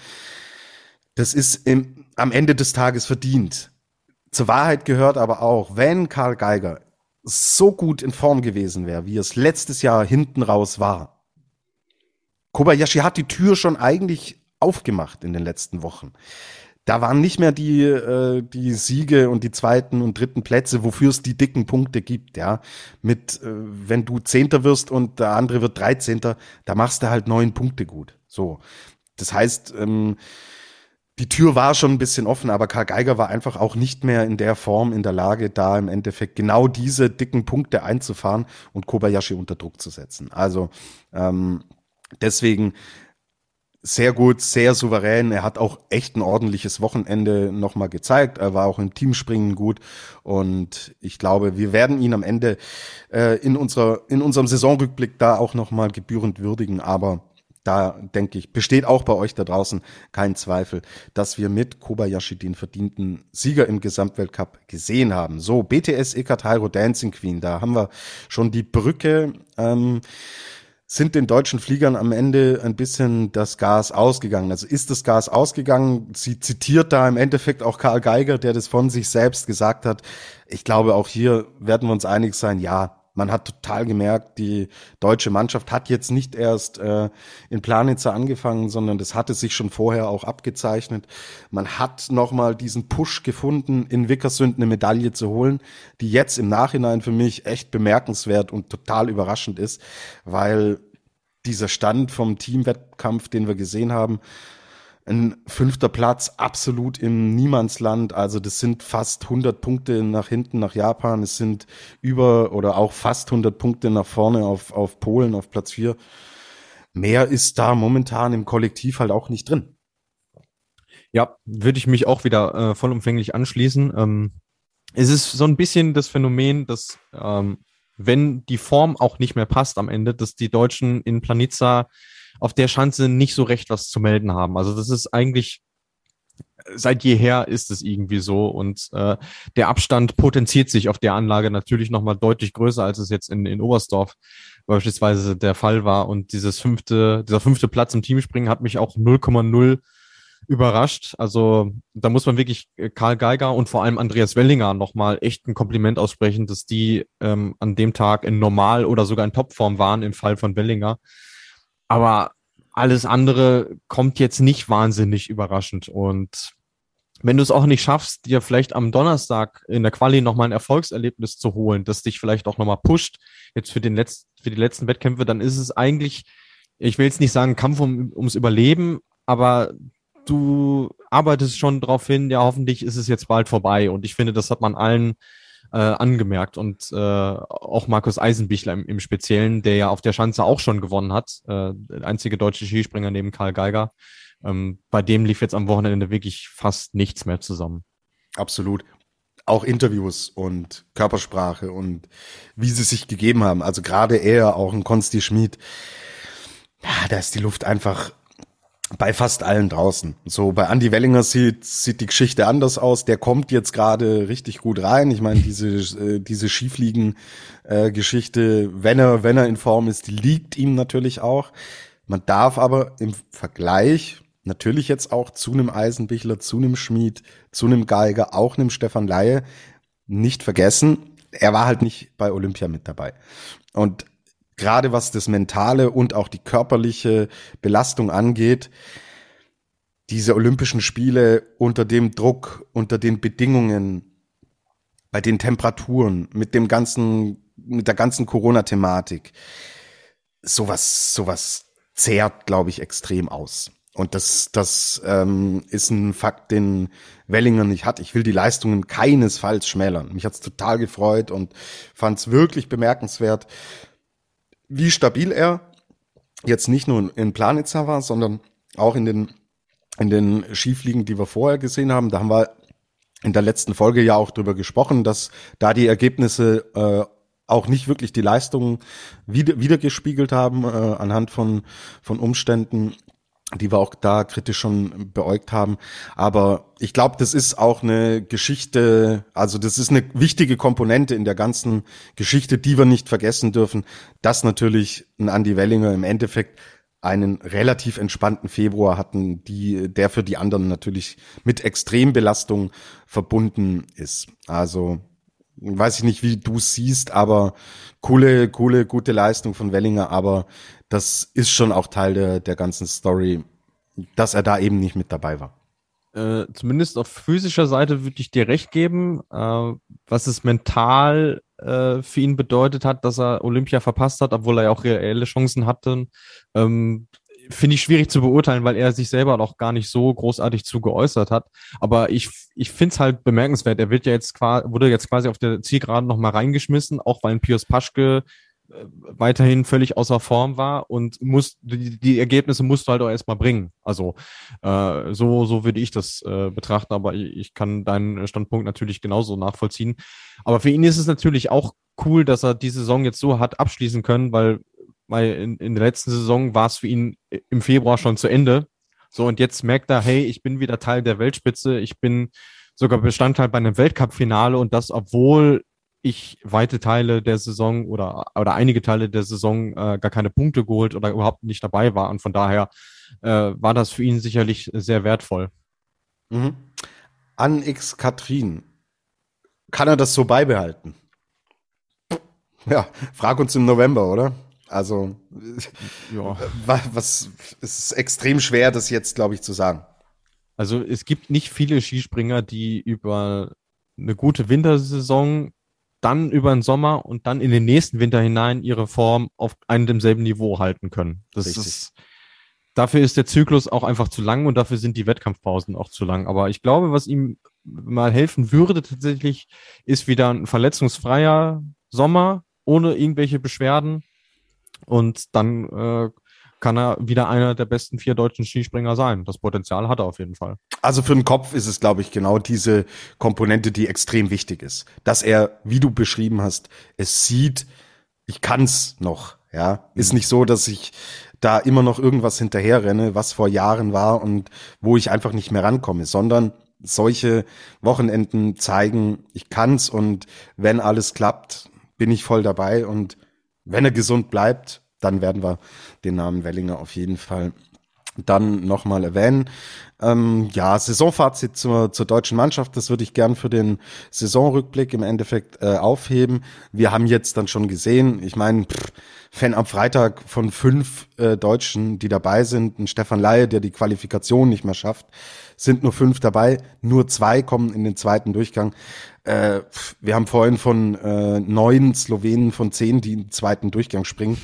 das ist am Ende des Tages verdient. Zur Wahrheit gehört aber auch, wenn Karl Geiger so gut in Form gewesen wäre, wie es letztes Jahr hinten raus war. Kobayashi hat die Tür schon eigentlich aufgemacht in den letzten Wochen. Da waren nicht mehr die Siege und die zweiten und dritten Plätze, wofür es die dicken Punkte gibt, ja. Mit, wenn du Zehnter wirst und der andere wird 13., da machst du halt 9 Punkte gut. So. Das heißt, die Tür war schon ein bisschen offen, aber Karl Geiger war einfach auch nicht mehr in der Form in der Lage, da im Endeffekt genau diese dicken Punkte einzufahren und Kobayashi unter Druck zu setzen. Also deswegen sehr gut, sehr souverän. Er hat auch echt ein ordentliches Wochenende nochmal gezeigt. Er war auch im Teamspringen gut und ich glaube, wir werden ihn am Ende in unserem Saisonrückblick da auch nochmal gebührend würdigen, aber da, denke ich, besteht auch bei euch da draußen kein Zweifel, dass wir mit Kobayashi den verdienten Sieger im Gesamtweltcup gesehen haben. So, BTS Ekatairo Dancing Queen, da haben wir schon die Brücke, sind den deutschen Fliegern am Ende ein bisschen das Gas ausgegangen. Also ist das Gas ausgegangen? Sie zitiert da im Endeffekt auch Karl Geiger, der das von sich selbst gesagt hat. Ich glaube, auch hier werden wir uns einig sein, ja. Man hat total gemerkt, die deutsche Mannschaft hat jetzt nicht erst in Planica angefangen, sondern das hatte sich schon vorher auch abgezeichnet. Man hat nochmal diesen Push gefunden, in Vikersund eine Medaille zu holen, die jetzt im Nachhinein für mich echt bemerkenswert und total überraschend ist, weil dieser Stand vom Teamwettkampf, den wir gesehen haben, ein 5. Platz, absolut im Niemandsland. Also das sind fast 100 Punkte nach hinten, nach Japan. Es sind auch fast 100 Punkte nach vorne auf Polen, auf Platz 4. Mehr ist da momentan im Kollektiv halt auch nicht drin. Ja, würde ich mich auch wieder vollumfänglich anschließen. Es ist so ein bisschen das Phänomen, dass wenn die Form auch nicht mehr passt am Ende, dass die Deutschen in Planica auf der Schanze nicht so recht was zu melden haben. Also das ist eigentlich, seit jeher ist es irgendwie so und der Abstand potenziert sich auf der Anlage natürlich nochmal deutlich größer, als es jetzt in Oberstdorf beispielsweise der Fall war und dieser fünfte Platz im Teamspringen hat mich auch 0,0 überrascht. Also da muss man wirklich Karl Geiger und vor allem Andreas Wellinger nochmal echt ein Kompliment aussprechen, dass die an dem Tag in Normal- oder sogar in Topform waren, im Fall von Wellinger. Aber alles andere kommt jetzt nicht wahnsinnig überraschend und wenn du es auch nicht schaffst, dir vielleicht am Donnerstag in der Quali nochmal ein Erfolgserlebnis zu holen, das dich vielleicht auch nochmal pusht, jetzt für die letzten Wettkämpfe, dann ist es eigentlich, ich will jetzt nicht sagen Kampf ums Überleben, aber du arbeitest schon darauf hin, ja, hoffentlich ist es jetzt bald vorbei. Und ich finde, das hat man allen angemerkt. Und auch Markus Eisenbichler im Speziellen, der ja auf der Schanze auch schon gewonnen hat, der einzige deutsche Skispringer neben Karl Geiger. Bei dem lief jetzt am Wochenende wirklich fast nichts mehr zusammen. Absolut. Auch Interviews und Körpersprache und wie sie sich gegeben haben. Also gerade er, auch ein Konsti Schmid, ja, da ist die Luft einfach bei fast allen draußen. So, bei Andy Wellinger sieht die Geschichte anders aus. Der kommt jetzt gerade richtig gut rein. Ich meine, diese Skifliegen-Geschichte, wenn er in Form ist, die liegt ihm natürlich auch. Man darf aber im Vergleich natürlich jetzt auch zu einem Eisenbichler, zu einem Schmid, zu einem Geiger, auch einem Stefan Laie nicht vergessen, er war halt nicht bei Olympia mit dabei. Und gerade was das mentale und auch die körperliche Belastung angeht, diese Olympischen Spiele unter dem Druck, unter den Bedingungen, bei den Temperaturen, mit der ganzen Corona-Thematik, sowas zehrt, glaube ich, extrem aus. Und das ist ein Fakt, den Wellinger nicht hat. Ich will die Leistungen keinesfalls schmälern. Mich hat's total gefreut und fand's wirklich bemerkenswert, wie stabil er jetzt nicht nur in Planica war, sondern auch in den Skifliegen, die wir vorher gesehen haben. Da haben wir in der letzten Folge ja auch drüber gesprochen, dass da die Ergebnisse auch nicht wirklich die Leistungen wiedergespiegelt haben, anhand von Umständen, die wir auch da kritisch schon beäugt haben. Aber ich glaube, das ist auch eine Geschichte, also das ist eine wichtige Komponente in der ganzen Geschichte, die wir nicht vergessen dürfen, dass natürlich ein Andy Wellinger im Endeffekt einen relativ entspannten Februar hatten, der für die anderen natürlich mit Extrembelastung verbunden ist. Also weiß ich nicht, wie du es siehst, aber gute Leistung von Wellinger, aber das ist schon auch Teil der ganzen Story, dass er da eben nicht mit dabei war. Zumindest auf physischer Seite würde ich dir recht geben, was es mental für ihn bedeutet hat, dass er Olympia verpasst hat, obwohl er ja auch reelle Chancen hatte, finde ich schwierig zu beurteilen, weil er sich selber noch gar nicht so großartig zu geäußert hat. Aber ich finde es halt bemerkenswert. Er wurde jetzt quasi auf der Zielgerade nochmal reingeschmissen, auch weil ein Pius Paschke weiterhin völlig außer Form war und die Ergebnisse musst du halt auch erstmal bringen. Also so würde ich das betrachten, aber ich kann deinen Standpunkt natürlich genauso nachvollziehen. Aber für ihn ist es natürlich auch cool, dass er die Saison jetzt so hat abschließen können, weil in der letzten Saison war es für ihn im Februar schon zu Ende. So, und jetzt merkt er, hey, ich bin wieder Teil der Weltspitze, ich bin sogar Bestandteil bei einem Weltcup-Finale und das, obwohl ich weite Teile der Saison oder einige Teile der Saison gar keine Punkte geholt oder überhaupt nicht dabei war. Und von daher war das für ihn sicherlich sehr wertvoll. Mhm. An X Katrin, kann er das so beibehalten? Ja, frag uns im November, oder? Also, ja. Es ist extrem schwer, das jetzt, glaube ich, zu sagen. Also, es gibt nicht viele Skispringer, die über eine gute Wintersaison, dann über den Sommer und dann in den nächsten Winter hinein ihre Form auf einem demselben Niveau halten können. Dafür ist der Zyklus auch einfach zu lang und dafür sind die Wettkampfpausen auch zu lang. Aber ich glaube, was ihm mal helfen würde tatsächlich, ist wieder ein verletzungsfreier Sommer ohne irgendwelche Beschwerden. Und dann kann er wieder einer der besten 4 deutschen Skispringer sein. Das Potenzial hat er auf jeden Fall. Also für den Kopf ist es, glaube ich, genau diese Komponente, die extrem wichtig ist. Dass er, wie du beschrieben hast, es sieht, ich kann's noch. Ja, ist nicht so, dass ich da immer noch irgendwas hinterherrenne, was vor Jahren war und wo ich einfach nicht mehr rankomme, sondern solche Wochenenden zeigen, ich kann's und wenn alles klappt, bin ich voll dabei und wenn er gesund bleibt, dann werden wir den Namen Wellinger auf jeden Fall dann nochmal erwähnen. Ja, Saisonfazit zur deutschen Mannschaft, das würde ich gern für den Saisonrückblick im Endeffekt aufheben. Wir haben jetzt dann schon gesehen, ich meine, Fan am Freitag von 5 Deutschen, die dabei sind, ein Stefan Laie, der die Qualifikation nicht mehr schafft, sind nur 5 dabei, nur 2 kommen in den zweiten Durchgang. Wir haben vorhin von 9 Slowenen von 10, die im zweiten Durchgang springen.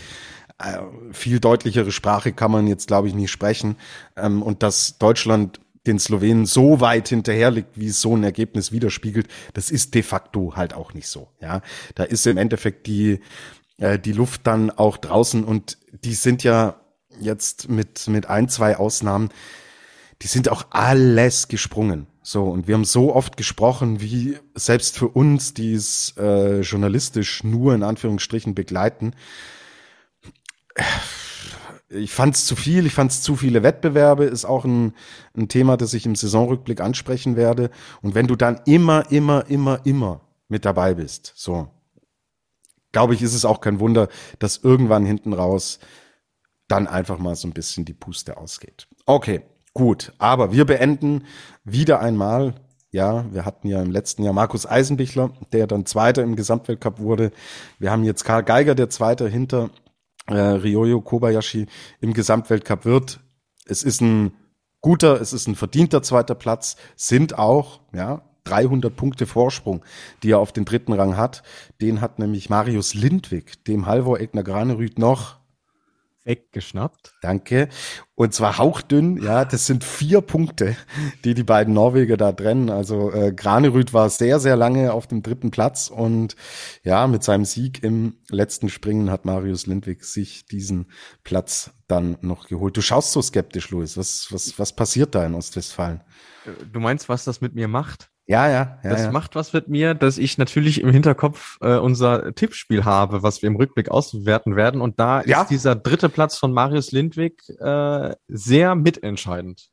Viel deutlichere Sprache kann man jetzt, glaube ich, nicht sprechen. Und dass Deutschland den Slowenen so weit hinterherliegt, wie es so ein Ergebnis widerspiegelt, das ist de facto halt auch nicht so. Ja, da ist im Endeffekt die Luft dann auch draußen, und die sind ja jetzt mit 1, 2 Ausnahmen, die sind auch alles gesprungen. So, und wir haben so oft gesprochen, wie selbst für uns, die es journalistisch nur in Anführungsstrichen begleiten, ich fand es zu viel, ich fand es zu viele Wettbewerbe, ist auch ein Thema, das ich im Saisonrückblick ansprechen werde. Und wenn du dann immer mit dabei bist, so, glaube ich, ist es auch kein Wunder, dass irgendwann hinten raus dann einfach mal so ein bisschen die Puste ausgeht. Okay, gut, aber wir beenden wieder einmal. Ja, wir hatten ja im letzten Jahr Markus Eisenbichler, der dann Zweiter im Gesamtweltcup wurde. Wir haben jetzt Karl Geiger, der Zweiter hinter Ryōyū Kobayashi im Gesamtweltcup wird. Es ist ein guter, es ist ein verdienter zweiter Platz, sind auch, ja, 300 Punkte Vorsprung, die er auf den dritten Rang hat. Den hat nämlich Marius Lindvik, dem Halvor Egner Granerud, noch weggeschnappt. Danke. Und zwar hauchdünn, ja, das sind 4 Punkte, die die beiden Norweger da trennen. Also Granerud war sehr, sehr lange auf dem dritten Platz, und ja, mit seinem Sieg im letzten Springen hat Marius Lindvik sich diesen Platz dann noch geholt. Du schaust so skeptisch, Luis. Was passiert da in Ostwestfalen? Du meinst, was das mit mir macht? Ja. Das macht was mit mir, dass ich natürlich im Hinterkopf unser Tippspiel habe, was wir im Rückblick auswerten werden. Und da ist dieser dritte Platz von Marius Lindvik sehr mitentscheidend.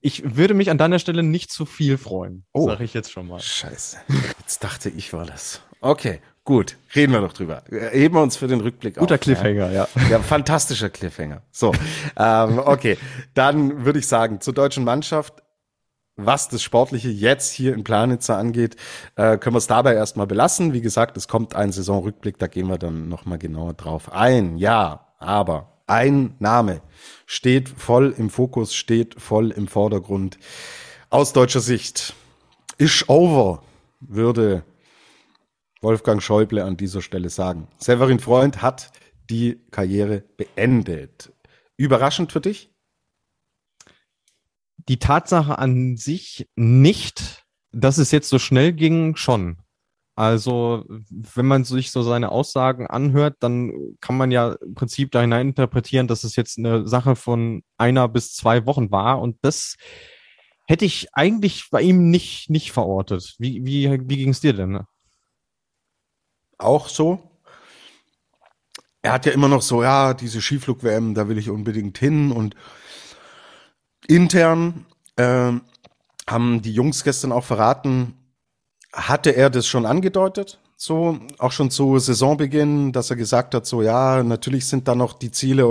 Ich würde mich an deiner Stelle nicht zu viel freuen, sage ich jetzt schon mal. Scheiße, jetzt dachte ich, war das. Okay, gut, reden wir noch drüber. Heben wir uns für den Rückblick auf. Guter Cliffhanger, ja. Ja, fantastischer Cliffhanger. So, okay, dann würde ich sagen, zur deutschen Mannschaft. Was das Sportliche jetzt hier in Planica angeht, können wir es dabei erstmal belassen. Wie gesagt, es kommt ein Saisonrückblick, da gehen wir dann nochmal genauer drauf ein. Ja, aber ein Name steht voll im Fokus, steht voll im Vordergrund. Aus deutscher Sicht, isch over, würde Wolfgang Schäuble an dieser Stelle sagen. Severin Freund hat die Karriere beendet. Überraschend für dich? Die Tatsache an sich nicht, dass es jetzt so schnell ging, schon. Also wenn man sich so seine Aussagen anhört, dann kann man ja im Prinzip da hineininterpretieren, dass es jetzt eine Sache von 1 bis 2 Wochen war. Und das hätte ich eigentlich bei ihm nicht verortet. Wie ging es dir denn? Auch so. Er hat ja immer noch so, ja, diese Skiflug-WM, da will ich unbedingt hin, und intern haben die Jungs gestern auch verraten, hatte er das schon angedeutet, so auch schon zu Saisonbeginn, dass er gesagt hat, so ja, natürlich sind da noch die Ziele,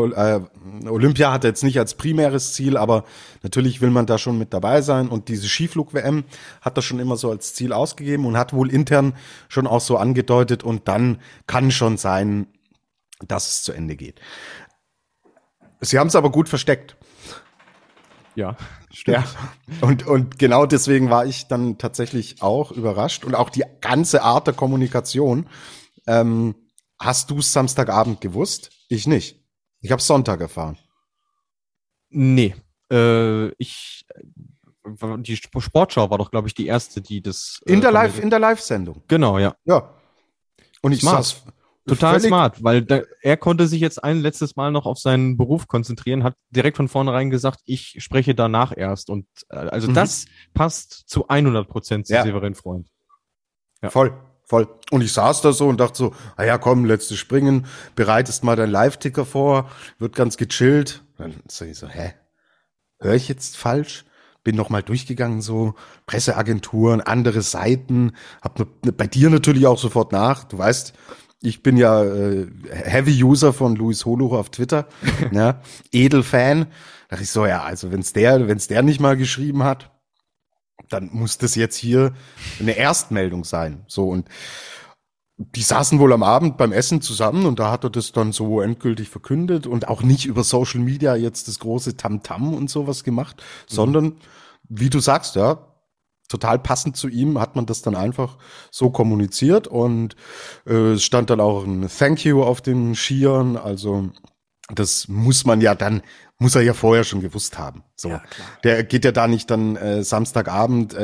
Olympia hat er jetzt nicht als primäres Ziel, aber natürlich will man da schon mit dabei sein, und diese Skiflug-WM hat er schon immer so als Ziel ausgegeben und hat wohl intern schon auch so angedeutet, und dann kann schon sein, dass es zu Ende geht. Sie haben es aber gut versteckt. Ja, stimmt. Ja. Und genau deswegen war ich dann tatsächlich auch überrascht, und auch die ganze Art der Kommunikation. Hast du es Samstagabend gewusst? Ich nicht. Ich habe es Sonntag erfahren. Nee. Die Sportschau war doch, glaube ich, die erste, die das... In der Live-Sendung. Genau, ja. Ja. Und ich saß... Total smart, weil er konnte sich jetzt ein letztes Mal noch auf seinen Beruf konzentrieren, hat direkt von vornherein gesagt, ich spreche danach erst. Und also das passt zu 100% zu Severin Freund. Ja. Voll. Und ich saß da so und dachte so, naja, komm, letztes Springen, bereitest mal deinen Live-Ticker vor, wird ganz gechillt. Dann sag ich so, höre ich jetzt falsch? Bin nochmal durchgegangen, so Presseagenturen, andere Seiten, hab bei dir natürlich auch sofort nach, du weißt, Ich bin ja Heavy User von Luis Holuch auf Twitter, ne? Edelfan. Da dachte ich so, ja, also wenn's der nicht mal geschrieben hat, dann muss das jetzt hier eine Erstmeldung sein. So, und die saßen wohl am Abend beim Essen zusammen und da hat er das dann so endgültig verkündet und auch nicht über Social Media jetzt das große Tamtam und sowas gemacht, sondern, wie du sagst, ja, total passend zu ihm hat man das dann einfach so kommuniziert und es stand dann auch ein Thank you auf den Skiern, also das muss man ja dann, muss er ja vorher schon gewusst haben. So, ja, klar. Der geht ja da nicht dann Samstagabend,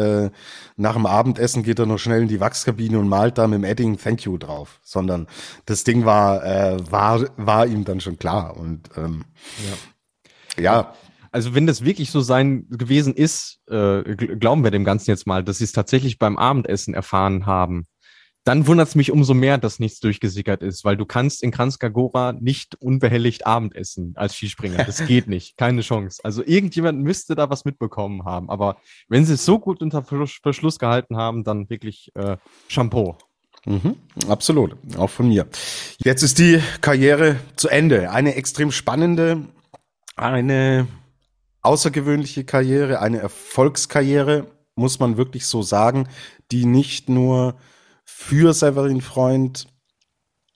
nach dem Abendessen geht er noch schnell in die Wachskabine und malt da mit dem Edding Thank you drauf, sondern das Ding war ihm dann schon klar und ja. Also wenn das wirklich so sein gewesen ist, glauben wir dem Ganzen jetzt mal, dass sie es tatsächlich beim Abendessen erfahren haben, dann wundert es mich umso mehr, dass nichts durchgesickert ist, weil du kannst in Kranjska Gora nicht unbehelligt Abendessen als Skispringer. Das geht nicht, keine Chance. Also irgendjemand müsste da was mitbekommen haben. Aber wenn sie es so gut unter Verschluss gehalten haben, dann wirklich Chapeau. Mhm, absolut, auch von mir. Jetzt ist die Karriere zu Ende. Eine extrem spannende, eine außergewöhnliche Karriere, eine Erfolgskarriere, muss man wirklich so sagen, die nicht nur für Severin Freund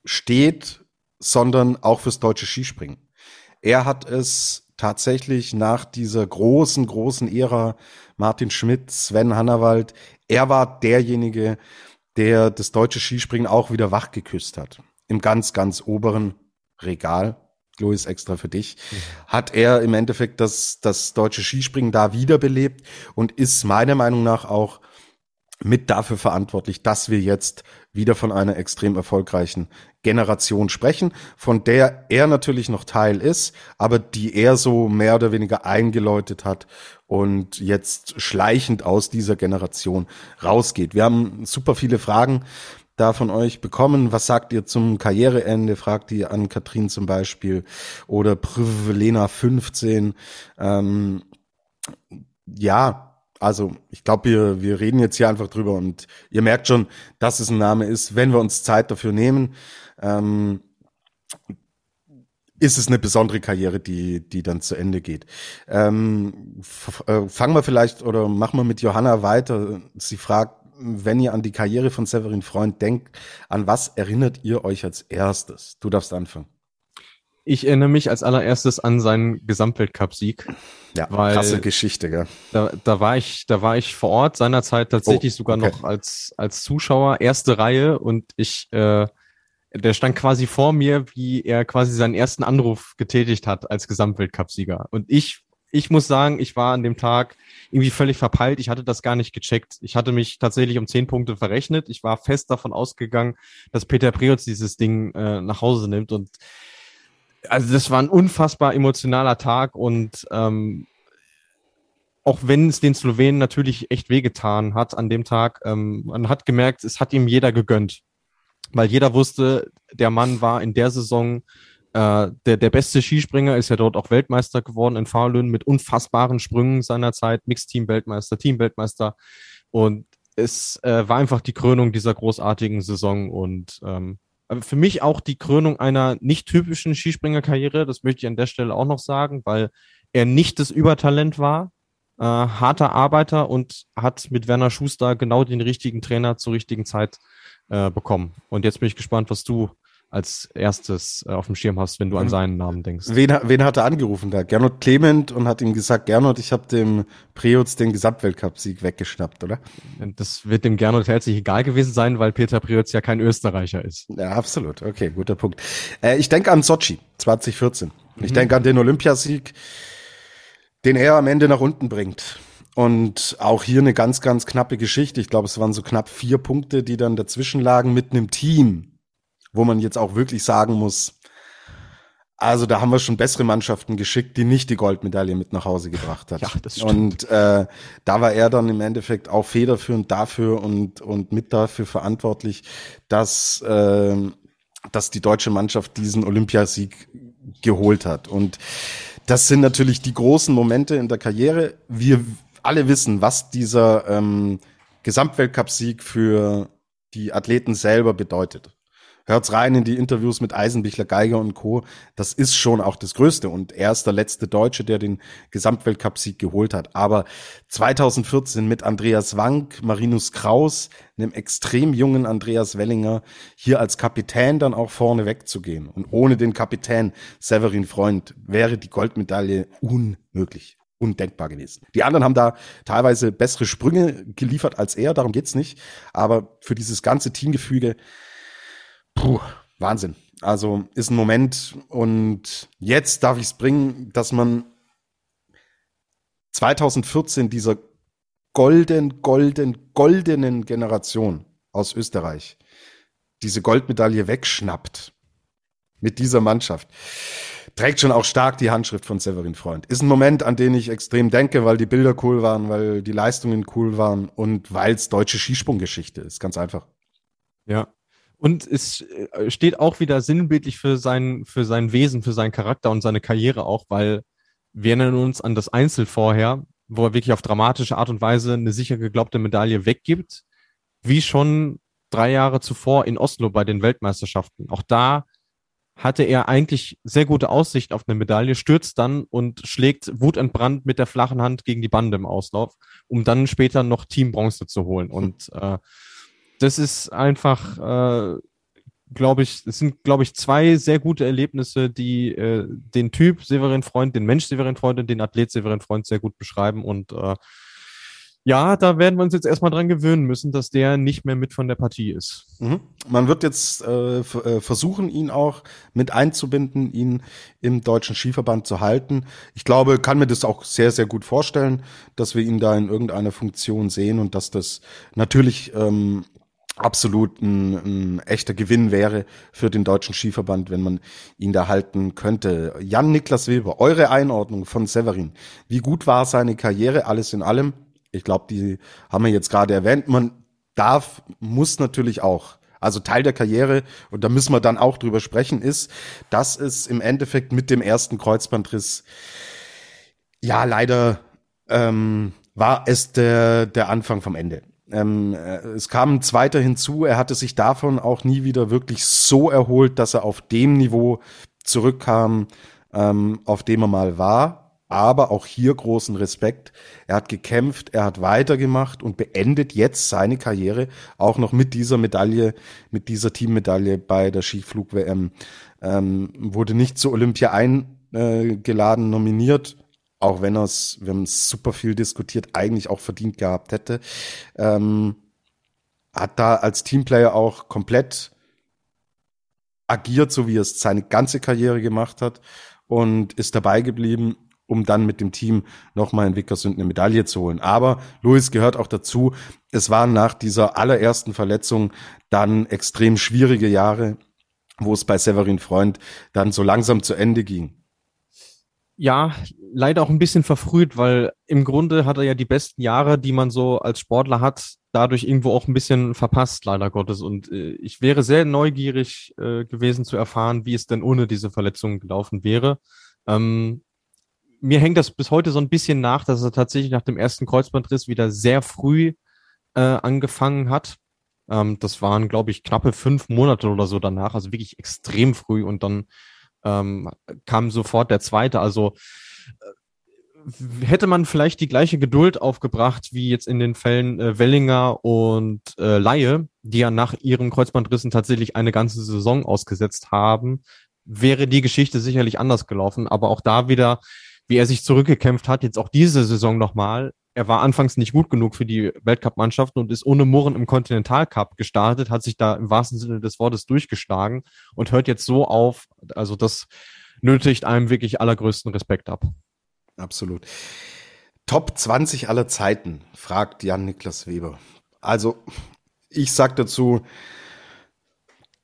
steht, sondern auch fürs deutsche Skispringen. Er hat es tatsächlich nach dieser großen, großen Ära Martin Schmidt, Sven Hannawald, er war derjenige, der das deutsche Skispringen auch wieder wach geküsst hat. Im ganz, ganz oberen Regal. Luis, extra für dich, hat er im Endeffekt das deutsche Skispringen da wiederbelebt und ist meiner Meinung nach auch mit dafür verantwortlich, dass wir jetzt wieder von einer extrem erfolgreichen Generation sprechen, von der er natürlich noch Teil ist, aber die er so mehr oder weniger eingeläutet hat und jetzt schleichend aus dieser Generation rausgeht. Wir haben super viele Fragen da von euch bekommen. Was sagt ihr zum Karriereende? Fragt ihr an Katrin zum Beispiel oder Privelena15. Ja, also ich glaube, wir reden jetzt hier einfach drüber und ihr merkt schon, dass es ein Name ist, wenn wir uns Zeit dafür nehmen. Ist es eine besondere Karriere, die dann zu Ende geht. Fangen wir vielleicht oder machen wir mit Johanna weiter. Sie fragt, wenn ihr an die Karriere von Severin Freund denkt, an was erinnert ihr euch als erstes? Du darfst anfangen. Ich erinnere mich als allererstes an seinen Gesamtweltcup-Sieg. Ja, weil krasse Geschichte, gell? Da war ich vor Ort seinerzeit tatsächlich sogar noch als Zuschauer, erste Reihe, und der stand quasi vor mir, wie er quasi seinen ersten Anruf getätigt hat als Gesamtweltcup-Sieger. Und ich muss sagen, ich war an dem Tag irgendwie völlig verpeilt. Ich hatte das gar nicht gecheckt. Ich hatte mich tatsächlich um 10 Punkte verrechnet. Ich war fest davon ausgegangen, dass Peter Preutz dieses Ding nach Hause nimmt. Und also das war ein unfassbar emotionaler Tag. Und auch wenn es den Slowenen natürlich echt wehgetan hat an dem Tag, man hat gemerkt, es hat ihm jeder gegönnt. Weil jeder wusste, der Mann war in der Saison der beste Skispringer, ist ja dort auch Weltmeister geworden in Falun mit unfassbaren Sprüngen seiner Zeit, Mixed-Team-Weltmeister, Team-Weltmeister, und es war einfach die Krönung dieser großartigen Saison und für mich auch die Krönung einer nicht typischen Skispringer-Karriere, das möchte ich an der Stelle auch noch sagen, weil er nicht das Übertalent war, harter Arbeiter, und hat mit Werner Schuster genau den richtigen Trainer zur richtigen Zeit bekommen. Und jetzt bin ich gespannt, was du als erstes auf dem Schirm hast, wenn du an seinen Namen denkst. Wen hat er angerufen da? Gernot Clement, und hat ihm gesagt, Gernot, ich habe dem Preutz den Gesamtweltcup-Sieg weggeschnappt, oder? Das wird dem Gernot herzlich egal gewesen sein, weil Peter Preutz ja kein Österreicher ist. Ja, absolut. Okay, guter Punkt. Ich denke an Sotschi 2014. Ich denke an den Olympiasieg, den er am Ende nach unten bringt. Und auch hier eine ganz, ganz knappe Geschichte. Ich glaube, es waren so knapp 4 Punkte, die dann dazwischen lagen mit einem Team, wo man jetzt auch wirklich sagen muss, also da haben wir schon bessere Mannschaften geschickt, die nicht die Goldmedaille mit nach Hause gebracht hat. Ja, das stimmt. Und da war er dann im Endeffekt auch federführend dafür und mit dafür verantwortlich, dass die deutsche Mannschaft diesen Olympiasieg geholt hat. Und das sind natürlich die großen Momente in der Karriere. Wir alle wissen, was dieser Gesamtweltcup-Sieg für die Athleten selber bedeutet. hört's rein in die Interviews mit Eisenbichler, Geiger und Co. Das ist schon auch das Größte und er ist der letzte Deutsche, der den Gesamtweltcup-Sieg geholt hat. Aber 2014 mit Andreas Wank, Marinus Kraus, einem extrem jungen Andreas Wellinger, hier als Kapitän dann auch vorne wegzugehen. Und ohne den Kapitän Severin Freund wäre die Goldmedaille unmöglich, undenkbar gewesen. Die anderen haben da teilweise bessere Sprünge geliefert als er, darum geht's nicht. Aber für dieses ganze Teamgefüge, puh, Wahnsinn. Also ist ein Moment und jetzt darf ich es bringen, dass man 2014 dieser goldenen Generation aus Österreich diese Goldmedaille wegschnappt mit dieser Mannschaft. Trägt schon auch stark die Handschrift von Severin Freund. Ist ein Moment, an den ich extrem denke, weil die Bilder cool waren, weil die Leistungen cool waren und weil es deutsche Skisprunggeschichte ist, ganz einfach. Ja, und es steht auch wieder sinnbildlich für sein Wesen, für seinen Charakter und seine Karriere auch, weil wir erinnern uns an das Einzel vorher, wo er wirklich auf dramatische Art und Weise eine sicher geglaubte Medaille weggibt, wie schon 3 Jahre zuvor in Oslo bei den Weltmeisterschaften. Auch da hatte er eigentlich sehr gute Aussicht auf eine Medaille, stürzt dann und schlägt wutentbrannt mit der flachen Hand gegen die Bande im Auslauf, um dann später noch Team Bronze zu holen. Und das ist einfach, glaube ich, zwei sehr gute Erlebnisse, die den Typ Severin Freund, den Mensch Severin Freund und den Athlet Severin Freund sehr gut beschreiben. Und ja, da werden wir uns jetzt erstmal dran gewöhnen müssen, dass der nicht mehr mit von der Partie ist. Mhm. Man wird jetzt versuchen, ihn auch mit einzubinden, ihn im Deutschen Skiverband zu halten. Ich glaube, kann mir das auch sehr, sehr gut vorstellen, dass wir ihn da in irgendeiner Funktion sehen und dass das natürlich absolut ein echter Gewinn wäre für den Deutschen Skiverband, wenn man ihn da halten könnte. Jan-Niklas Wilber, eure Einordnung von Severin. Wie gut war seine Karriere, alles in allem? Ich glaube, die haben wir jetzt gerade erwähnt. Man muss natürlich auch, also Teil der Karriere, und da müssen wir dann auch drüber sprechen, ist, dass es im Endeffekt mit dem ersten Kreuzbandriss, ja, leider war es der Anfang vom Ende. Es kam ein zweiter hinzu, er hatte sich davon auch nie wieder wirklich so erholt, dass er auf dem Niveau zurückkam, auf dem er mal war. Aber auch hier großen Respekt. Er hat gekämpft, er hat weitergemacht und beendet jetzt seine Karriere auch noch mit dieser Medaille, mit dieser Teammedaille bei der Skiflug-WM. Wurde nicht zur Olympia eingeladen, nominiert, auch wenn wir haben super viel diskutiert, eigentlich auch verdient gehabt hätte. Hat da als Teamplayer auch komplett agiert, so wie er es seine ganze Karriere gemacht hat und ist dabei geblieben, um dann mit dem Team nochmal in Vikersund eine Medaille zu holen. Aber Luis gehört auch dazu, es waren nach dieser allerersten Verletzung dann extrem schwierige Jahre, wo es bei Severin Freund dann so langsam zu Ende ging. Ja, leider auch ein bisschen verfrüht, weil im Grunde hat er ja die besten Jahre, die man so als Sportler hat, dadurch irgendwo auch ein bisschen verpasst, leider Gottes. Und ich wäre sehr neugierig gewesen zu erfahren, wie es denn ohne diese Verletzung gelaufen wäre. Mir hängt das bis heute so ein bisschen nach, dass er tatsächlich nach dem ersten Kreuzbandriss wieder sehr früh angefangen hat. Das waren, glaube ich, knappe 5 Monate oder so danach, also wirklich extrem früh. Und dann kam sofort der zweite. Also hätte man vielleicht die gleiche Geduld aufgebracht wie jetzt in den Fällen Wellinger und Laie, die ja nach ihren Kreuzbandrissen tatsächlich eine ganze Saison ausgesetzt haben, wäre die Geschichte sicherlich anders gelaufen. Aber auch da wieder, wie er sich zurückgekämpft hat, jetzt auch diese Saison nochmal. Er war anfangs nicht gut genug für die Weltcup-Mannschaften und ist ohne Murren im Kontinentalcup gestartet, hat sich da im wahrsten Sinne des Wortes durchgeschlagen und hört jetzt so auf. Also das nötigt einem wirklich allergrößten Respekt ab. Absolut. Top 20 aller Zeiten, fragt Jan-Niklas Wilber. Also ich sag dazu,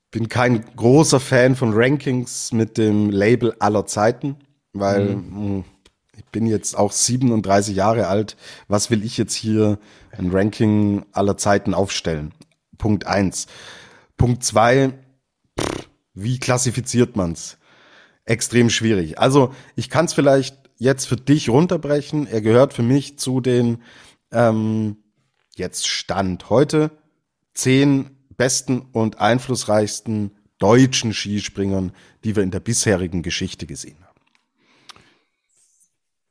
bin kein großer Fan von Rankings mit dem Label aller Zeiten. Weil ich bin jetzt auch 37 Jahre alt. Was will ich jetzt hier ein Ranking aller Zeiten aufstellen? Punkt 1. Punkt 2, wie klassifiziert man's? Extrem schwierig. Also ich kann es vielleicht jetzt für dich runterbrechen. Er gehört für mich zu den, jetzt Stand heute, 10 besten und einflussreichsten deutschen Skispringern, die wir in der bisherigen Geschichte gesehen haben?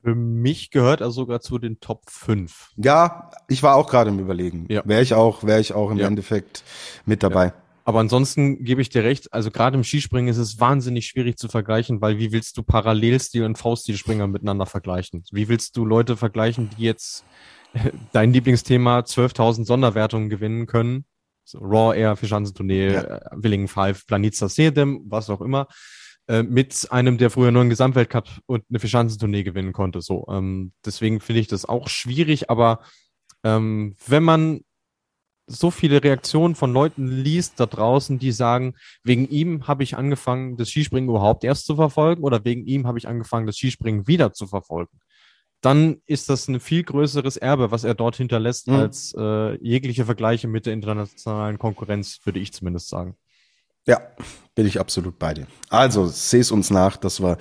Für mich gehört er sogar zu den Top 5. Ja, ich war auch gerade im Überlegen. Ja. Wäre ich auch im Endeffekt mit dabei. Ja. Aber ansonsten gebe ich dir recht, also gerade im Skispringen ist es wahnsinnig schwierig zu vergleichen, weil wie willst du Parallelstil und Fauststilspringer miteinander vergleichen? Wie willst du Leute vergleichen, die jetzt dein Lieblingsthema 12.000 Sonderwertungen gewinnen können? So, Raw Air, Vierschanzentournee, Willingen Five, Planica Sedem, was auch immer, mit einem, der früher nur einen Gesamtweltcup und eine Vierschanzentournee gewinnen konnte. So, deswegen finde ich das auch schwierig, aber wenn man so viele Reaktionen von Leuten liest da draußen, die sagen, wegen ihm habe ich angefangen, das Skispringen überhaupt erst zu verfolgen oder wegen ihm habe ich angefangen, das Skispringen wieder zu verfolgen, dann ist das ein viel größeres Erbe, was er dort hinterlässt, als jegliche Vergleiche mit der internationalen Konkurrenz, würde ich zumindest sagen. Ja, bin ich absolut bei dir. Also, seh's uns nach, dass wir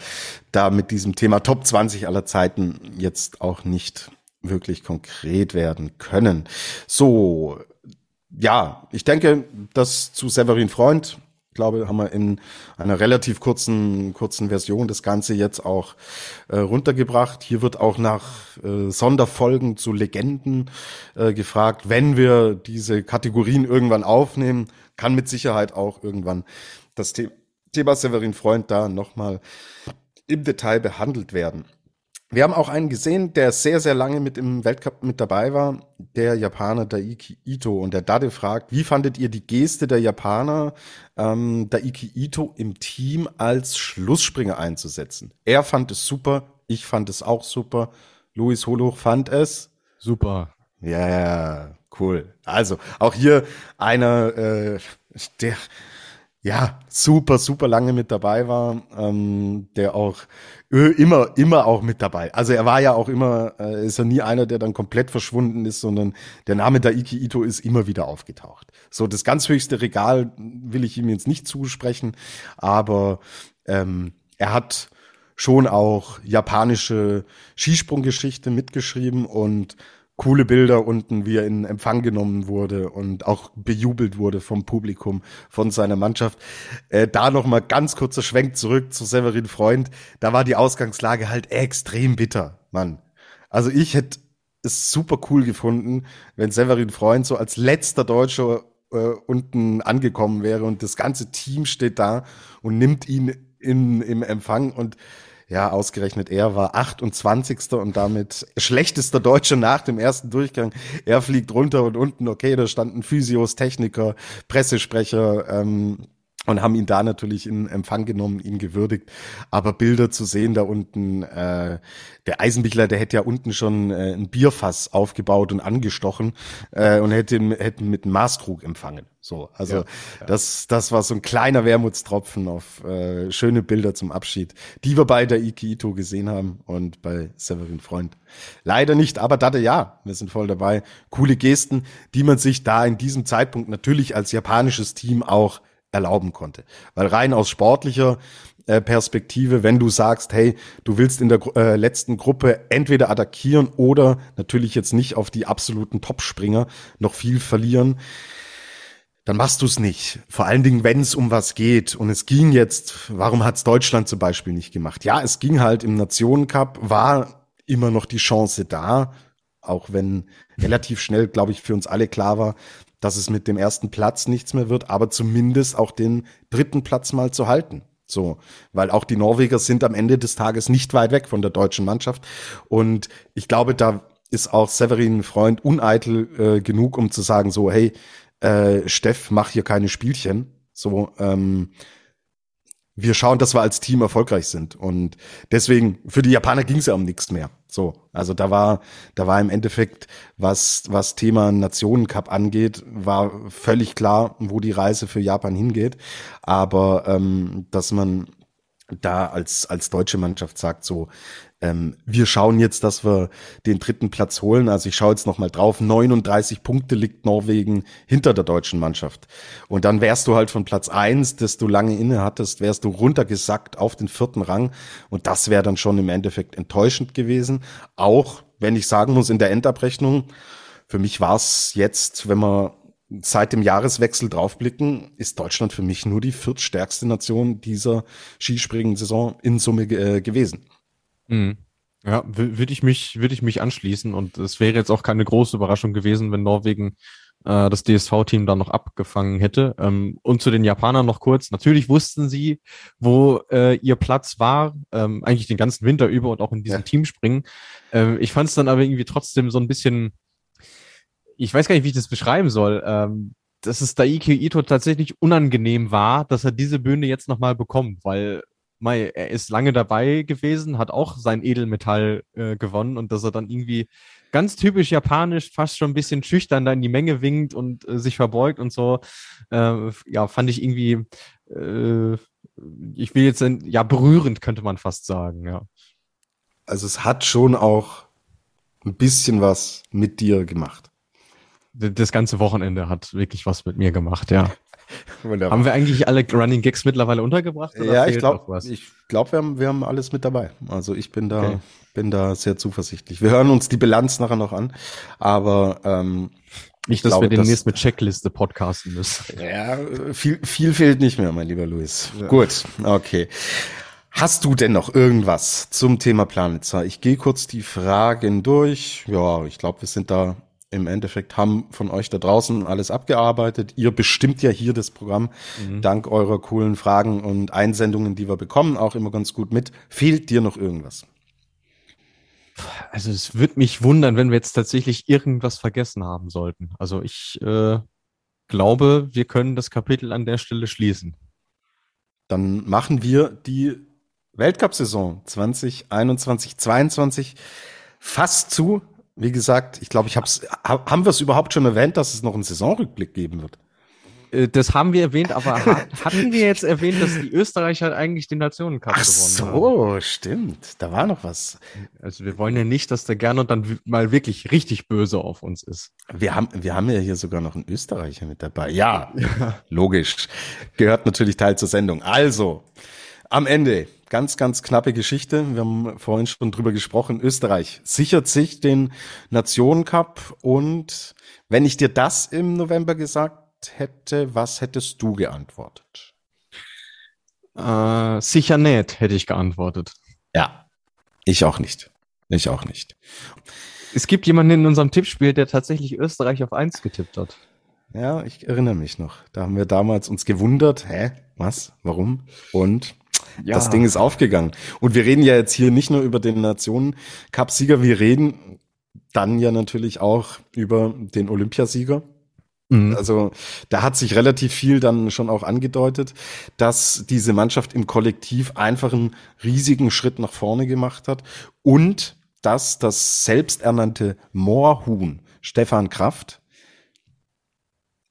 da mit diesem Thema Top 20 aller Zeiten jetzt auch nicht wirklich konkret werden können. So, ja, ich denke, das zu Severin Freund, glaube, haben wir in einer relativ kurzen Version das Ganze jetzt auch runtergebracht. Hier wird auch nach Sonderfolgen zu Legenden gefragt. Wenn wir diese Kategorien irgendwann aufnehmen, kann mit Sicherheit auch irgendwann das Thema Severin Freund da nochmal im Detail behandelt werden. Wir haben auch einen gesehen, der sehr, sehr lange mit im Weltcup mit dabei war, der Japaner Daiki Ito. Und der Dade fragt, wie fandet ihr die Geste der Japaner, Daiki Ito im Team als Schlussspringer einzusetzen? Er fand es super, ich fand es auch super, Luis Holuch fand es super. Ja, yeah, cool. Also auch hier einer, der ja super lange mit dabei war, der auch immer auch mit dabei. Also er war ja auch immer, ist ja nie einer, der dann komplett verschwunden ist, sondern der Name Daiki Ito ist immer wieder aufgetaucht. So, das ganz höchste Regal will ich ihm jetzt nicht zusprechen, aber er hat schon auch japanische Skisprunggeschichte mitgeschrieben und coole Bilder unten, wie er in Empfang genommen wurde und auch bejubelt wurde vom Publikum, von seiner Mannschaft. Da nochmal ganz kurzer Schwenk zurück zu Severin Freund. Da war die Ausgangslage halt extrem bitter, Mann. Also ich hätte es super cool gefunden, wenn Severin Freund so als letzter Deutscher unten angekommen wäre und das ganze Team steht da und nimmt ihn im Empfang und ja, ausgerechnet er war 28. und damit schlechtester Deutscher nach dem ersten Durchgang. Er fliegt runter und unten, okay, da standen Physios, Techniker, Pressesprecher und haben ihn da natürlich in Empfang genommen, ihn gewürdigt. Aber Bilder zu sehen da unten, der Eisenbichler, der hätte ja unten schon ein Bierfass aufgebaut und angestochen und hätte ihn mit einem Maßkrug empfangen. So, also ja. Das war so ein kleiner Wermutstropfen auf schöne Bilder zum Abschied, die wir bei Daiki Ito gesehen haben und bei Severin Freund leider nicht, aber Dade, ja, wir sind voll dabei. Coole Gesten, die man sich da in diesem Zeitpunkt natürlich als japanisches Team auch erlauben konnte, weil rein aus sportlicher Perspektive, wenn du sagst, hey, du willst in der letzten Gruppe entweder attackieren oder natürlich jetzt nicht auf die absoluten Topspringer noch viel verlieren, dann machst du es nicht. Vor allen Dingen, wenn es um was geht. Und es ging jetzt, warum hat es Deutschland zum Beispiel nicht gemacht? Ja, es ging halt im Nationencup, war immer noch die Chance da, auch wenn relativ schnell, glaube ich, für uns alle klar war, dass es mit dem ersten Platz nichts mehr wird, aber zumindest auch den dritten Platz mal zu halten. So, weil auch die Norweger sind am Ende des Tages nicht weit weg von der deutschen Mannschaft. Und ich glaube, da ist auch Severin Freund uneitel genug, um zu sagen, so, hey, Steff, mach hier keine Spielchen. So, wir schauen, dass wir als Team erfolgreich sind. Und deswegen, für die Japaner ging es ja um nichts mehr. So, also da war im Endeffekt, was Thema Nationencup angeht, war völlig klar, wo die Reise für Japan hingeht. Aber dass man da als deutsche Mannschaft sagt, so, wir schauen jetzt, dass wir den dritten Platz holen. Also ich schaue jetzt nochmal drauf. 39 Punkte liegt Norwegen hinter der deutschen Mannschaft. Und dann wärst du halt von Platz 1, das du lange inne hattest, wärst du runtergesackt auf den vierten Rang. Und das wäre dann schon im Endeffekt enttäuschend gewesen. Auch, wenn ich sagen muss, in der Endabrechnung, für mich war es jetzt, wenn man seit dem Jahreswechsel draufblicken, ist Deutschland für mich nur die viertstärkste Nation dieser Skispringen-Saison in Summe gewesen. Mhm. Ja, würde ich mich anschließen, und es wäre jetzt auch keine große Überraschung gewesen, wenn Norwegen das DSV-Team dann noch abgefangen hätte. Und zu den Japanern noch kurz. Natürlich wussten sie, wo ihr Platz war, eigentlich den ganzen Winter über und auch in diesem Teamspringen. Ich fand es dann aber irgendwie trotzdem so ein bisschen, ich weiß gar nicht, wie ich das beschreiben soll, dass es Daiki Ito tatsächlich unangenehm war, dass er diese Bühne jetzt nochmal bekommt, weil er ist lange dabei gewesen, hat auch sein Edelmetall gewonnen, und dass er dann irgendwie ganz typisch japanisch, fast schon ein bisschen schüchtern da in die Menge winkt und sich verbeugt und so, fand ich irgendwie, ich will jetzt, berührend könnte man fast sagen, ja. Also es hat schon auch ein bisschen was mit dir gemacht. Das ganze Wochenende hat wirklich was mit mir gemacht, ja. Wunderbar. Haben wir eigentlich alle Running Gags mittlerweile untergebracht? Oder ja, ich glaube, wir haben alles mit dabei. Also ich bin da sehr zuversichtlich. Wir hören uns die Bilanz nachher noch an, aber nicht, dass wir demnächst mit Checkliste podcasten müssen. Ja, viel fehlt nicht mehr, mein lieber Luis. Ja. Gut, okay. Hast du denn noch irgendwas zum Thema Planica? Ich gehe kurz die Fragen durch. Ja, ich glaube, wir sind da. Im Endeffekt haben von euch da draußen alles abgearbeitet. Ihr bestimmt ja hier das Programm, dank eurer coolen Fragen und Einsendungen, die wir bekommen, auch immer ganz gut mit. Fehlt dir noch irgendwas? Also es würde mich wundern, wenn wir jetzt tatsächlich irgendwas vergessen haben sollten. Also ich glaube, wir können das Kapitel an der Stelle schließen. Dann machen wir die Weltcup-Saison 2021-22 fast zu. Wie gesagt, ich glaube, haben wir es überhaupt schon erwähnt, dass es noch einen Saisonrückblick geben wird? Das haben wir erwähnt, aber hatten wir jetzt erwähnt, dass die Österreicher eigentlich den Nationencup gewonnen haben? Ach so, stimmt. Da war noch was. Also wir wollen ja nicht, dass der Gernot dann mal wirklich richtig böse auf uns ist. Wir haben ja hier sogar noch einen Österreicher mit dabei. Ja, logisch. Gehört natürlich Teil zur Sendung. Also, am Ende. Ganz, ganz knappe Geschichte. Wir haben vorhin schon drüber gesprochen. Österreich sichert sich den Nationencup. Und wenn ich dir das im November gesagt hätte, was hättest du geantwortet? Sicher nicht, hätte ich geantwortet. Ja, ich auch nicht. Es gibt jemanden in unserem Tippspiel, der tatsächlich Österreich auf 1 getippt hat. Ja, ich erinnere mich noch. Da haben wir damals uns gewundert. Hä? Was? Warum? Und... ja. Das Ding ist aufgegangen. Und wir reden ja jetzt hier nicht nur über den Nationen-Cup-Sieger, wir reden dann ja natürlich auch über den Olympiasieger. Mhm. Also da hat sich relativ viel dann schon auch angedeutet, dass diese Mannschaft im Kollektiv einfach einen riesigen Schritt nach vorne gemacht hat und dass das selbsternannte Moorhuhn Stefan Kraft,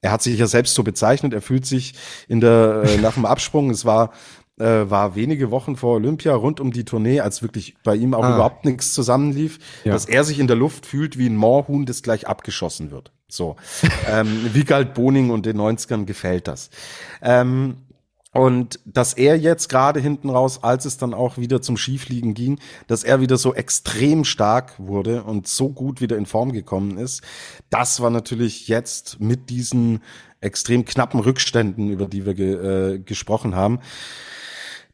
er hat sich ja selbst so bezeichnet, er fühlt sich nach dem Absprung, es war wenige Wochen vor Olympia rund um die Tournee, als wirklich bei ihm auch überhaupt nichts zusammenlief, dass er sich in der Luft fühlt wie ein Moorhuhn, das gleich abgeschossen wird. So, Wiegald Boning und den 90ern gefällt das. Und dass er jetzt gerade hinten raus, als es dann auch wieder zum Skifliegen ging, dass er wieder so extrem stark wurde und so gut wieder in Form gekommen ist, das war natürlich jetzt mit diesen extrem knappen Rückständen, über die wir gesprochen haben,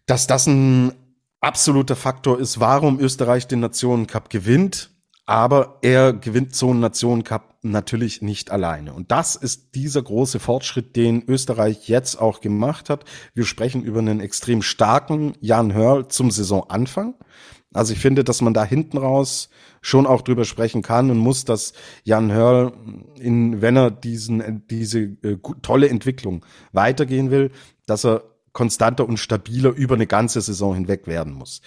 dass das ein absoluter Faktor ist, warum Österreich den Nationencup gewinnt. Aber er gewinnt so einen Nationencup natürlich nicht alleine. Und das ist dieser große Fortschritt, den Österreich jetzt auch gemacht hat. Wir sprechen über einen extrem starken Jan Hörl zum Saisonanfang. Also ich finde, dass man da hinten raus schon auch drüber sprechen kann und muss, dass Jan Hörl, wenn er diese tolle Entwicklung weitergehen will, dass er konstanter und stabiler über eine ganze Saison hinweg werden muss.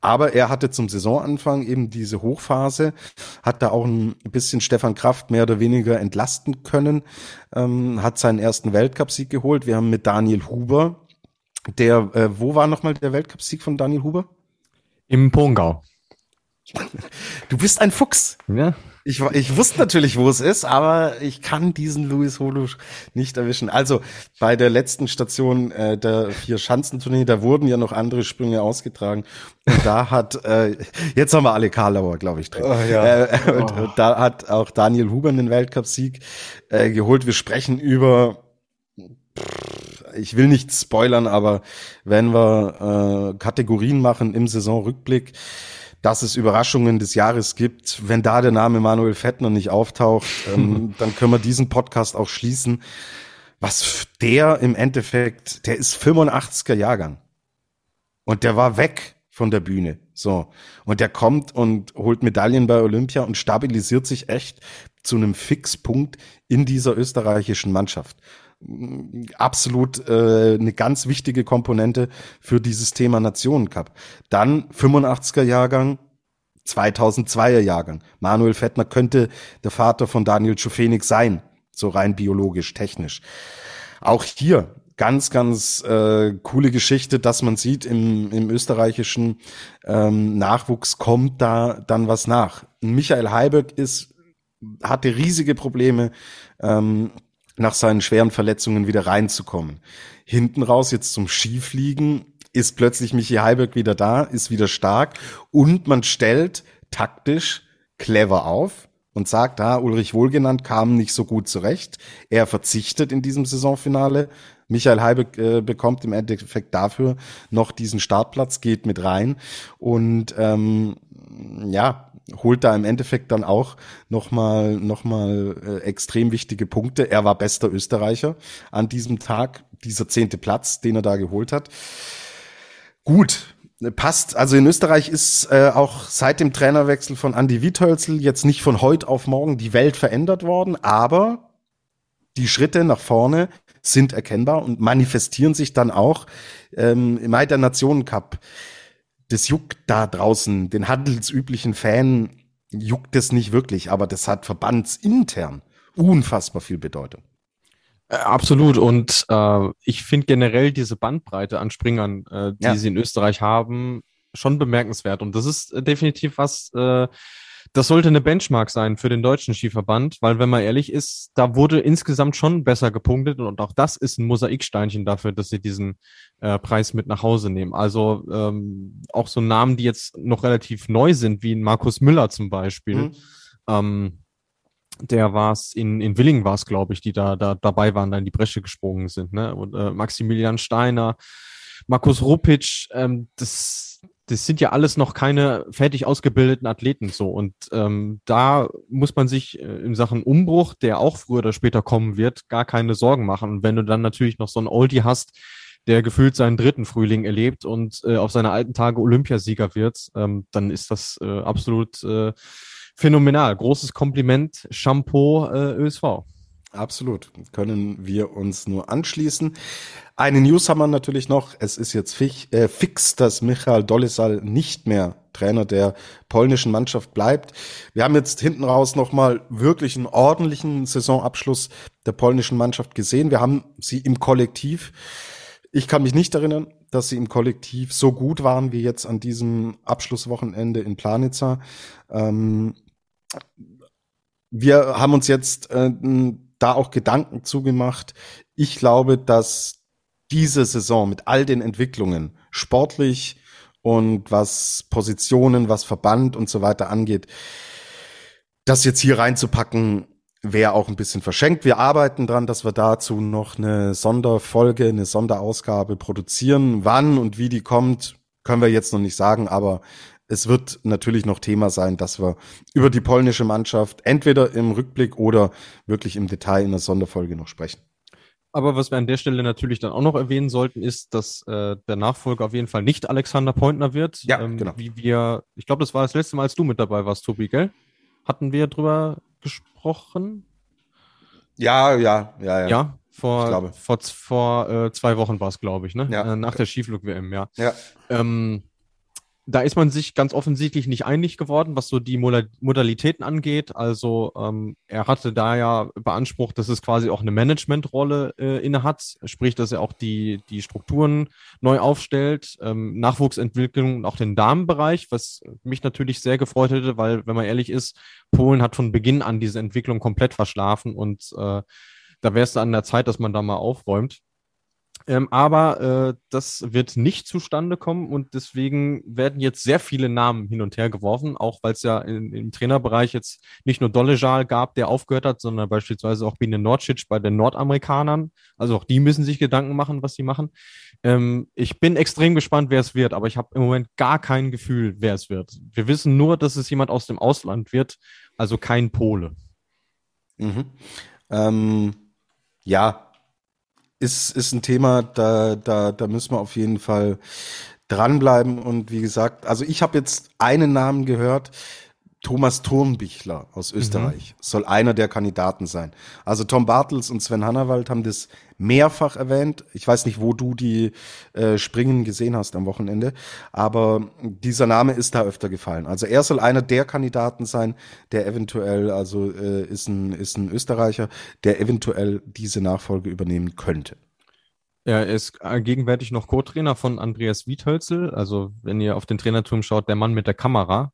Aber er hatte zum Saisonanfang eben diese Hochphase, hat da auch ein bisschen Stefan Kraft mehr oder weniger entlasten können, hat seinen ersten Weltcupsieg geholt. Wir haben mit Daniel Huber, wo war nochmal der Weltcupsieg von Daniel Huber? Im Pongau. Du bist ein Fuchs. Ja. Ich wusste natürlich, wo es ist, aber ich kann diesen Luis Holuch nicht erwischen. Also bei der letzten Station der Vier-Schanzentournee, da wurden ja noch andere Sprünge ausgetragen. Und da hat, jetzt haben wir alle Karlauer, glaube ich, drin. Oh, ja. Und da hat auch Daniel Huber den Weltcupsieg geholt. Wir sprechen über, ich will nicht spoilern, aber wenn wir Kategorien machen im Saisonrückblick, dass es Überraschungen des Jahres gibt. Wenn da der Name Manuel Fettner nicht auftaucht, dann können wir diesen Podcast auch schließen. Was der im Endeffekt, der ist 85er Jahrgang. Und der war weg von der Bühne. So. Und der kommt und holt Medaillen bei Olympia und stabilisiert sich echt zu einem Fixpunkt in dieser österreichischen Mannschaft. Absolut eine ganz wichtige Komponente für dieses Thema Nationencup. Dann 85er Jahrgang, 2002er Jahrgang. Manuel Fettner könnte der Vater von Daniel Schufenig sein, so rein biologisch, technisch. Auch hier ganz, ganz coole Geschichte, dass man sieht, im österreichischen Nachwuchs kommt da dann was nach. Michael Hayböck hatte riesige Probleme, nach seinen schweren Verletzungen wieder reinzukommen. Hinten raus, jetzt zum Skifliegen, ist plötzlich Michi Hayböck wieder da, ist wieder stark und man stellt taktisch clever auf und sagt, Ulrich Wohlgenannt kam nicht so gut zurecht, er verzichtet in diesem Saisonfinale, Michael Hayböck bekommt im Endeffekt dafür noch diesen Startplatz, geht mit rein und holt da im Endeffekt dann auch nochmal extrem wichtige Punkte. Er war bester Österreicher an diesem Tag, dieser 10. Platz, den er da geholt hat. Gut, passt. Also in Österreich ist auch seit dem Trainerwechsel von Andi Wiethölzl jetzt nicht von heute auf morgen die Welt verändert worden, aber die Schritte nach vorne sind erkennbar und manifestieren sich dann auch im Mai der Nationencup. Das juckt da draußen, den handelsüblichen Fan juckt es nicht wirklich, aber das hat verbandsintern unfassbar viel Bedeutung. Absolut und ich finde generell diese Bandbreite an Springern, die sie in Österreich haben, schon bemerkenswert und das ist definitiv was, das sollte eine Benchmark sein für den deutschen Skiverband, weil wenn man ehrlich ist, da wurde insgesamt schon besser gepunktet und auch das ist ein Mosaiksteinchen dafür, dass sie diesen Preis mit nach Hause nehmen. Also auch so Namen, die jetzt noch relativ neu sind, wie Markus Müller zum Beispiel. Mhm. Der war es, in Willingen war es, glaube ich, die da dabei waren, da in die Bresche gesprungen sind. Ne? Und Maximilian Steiner, Markus Rupic, das sind ja alles noch keine fertig ausgebildeten Athleten so und da muss man sich in Sachen Umbruch, der auch früher oder später kommen wird, gar keine Sorgen machen. Und wenn du dann natürlich noch so einen Oldie hast, der gefühlt seinen dritten Frühling erlebt und auf seine alten Tage Olympiasieger wird, dann ist das absolut phänomenal. Großes Kompliment, Shampoo ÖSV. Absolut. Können wir uns nur anschließen. Eine News haben wir natürlich noch. Es ist jetzt fix, dass Michal Dolisal nicht mehr Trainer der polnischen Mannschaft bleibt. Wir haben jetzt hinten raus nochmal wirklich einen ordentlichen Saisonabschluss der polnischen Mannschaft gesehen. Wir haben sie im Kollektiv. Ich kann mich nicht erinnern, dass sie im Kollektiv so gut waren wie jetzt an diesem Abschlusswochenende in Planica. Wir haben uns jetzt da auch Gedanken zugemacht. Ich glaube, dass diese Saison mit all den Entwicklungen sportlich und was Positionen, was Verband und so weiter angeht, das jetzt hier reinzupacken, wäre auch ein bisschen verschenkt. Wir arbeiten dran, dass wir dazu noch eine Sonderfolge, eine Sonderausgabe produzieren. Wann und wie die kommt, können wir jetzt noch nicht sagen, aber es wird natürlich noch Thema sein, dass wir über die polnische Mannschaft entweder im Rückblick oder wirklich im Detail in der Sonderfolge noch sprechen. Aber was wir an der Stelle natürlich dann auch noch erwähnen sollten, ist, dass der Nachfolger auf jeden Fall nicht Alexander Pointner wird. Ja, genau. Ich glaube, das war das letzte Mal, als du mit dabei warst, Tobi, gell? Hatten wir drüber gesprochen? Ja. Ja, vor 2 Wochen war es, glaube ich, ne? Ja. Nach der Skiflug-WM, ja. Da ist man sich ganz offensichtlich nicht einig geworden, was so die Modalitäten angeht. Also er hatte da ja beansprucht, dass es quasi auch eine Managementrolle inne hat, sprich, dass er auch die Strukturen neu aufstellt, Nachwuchsentwicklung und auch den Damenbereich, was mich natürlich sehr gefreut hätte, weil, wenn man ehrlich ist, Polen hat von Beginn an diese Entwicklung komplett verschlafen und da wäre es an der Zeit, dass man da mal aufräumt. Aber das wird nicht zustande kommen und deswegen werden jetzt sehr viele Namen hin und her geworfen, auch weil es ja im Trainerbereich jetzt nicht nur Dolejal gab, der aufgehört hat, sondern beispielsweise auch Bine Norcic bei den Nordamerikanern. Also auch die müssen sich Gedanken machen, was sie machen. Ich bin extrem gespannt, wer es wird, aber ich habe im Moment gar kein Gefühl, wer es wird. Wir wissen nur, dass es jemand aus dem Ausland wird, also kein Pole. Mhm. Ja. Ist ein Thema, da müssen wir auf jeden Fall dranbleiben. Und wie gesagt, also ich habe jetzt einen Namen gehört, Thomas Thurmbichler aus Österreich, soll einer der Kandidaten sein. Also Tom Bartels und Sven Hannawald haben das mehrfach erwähnt. Ich weiß nicht, wo du die Springen gesehen hast am Wochenende, aber dieser Name ist da öfter gefallen. Also er soll einer der Kandidaten sein, der eventuell, also ist ein Österreicher, der eventuell diese Nachfolge übernehmen könnte. Er ist gegenwärtig noch Co-Trainer von Andreas Wiethölzel. Also wenn ihr auf den Trainerturm schaut, der Mann mit der Kamera.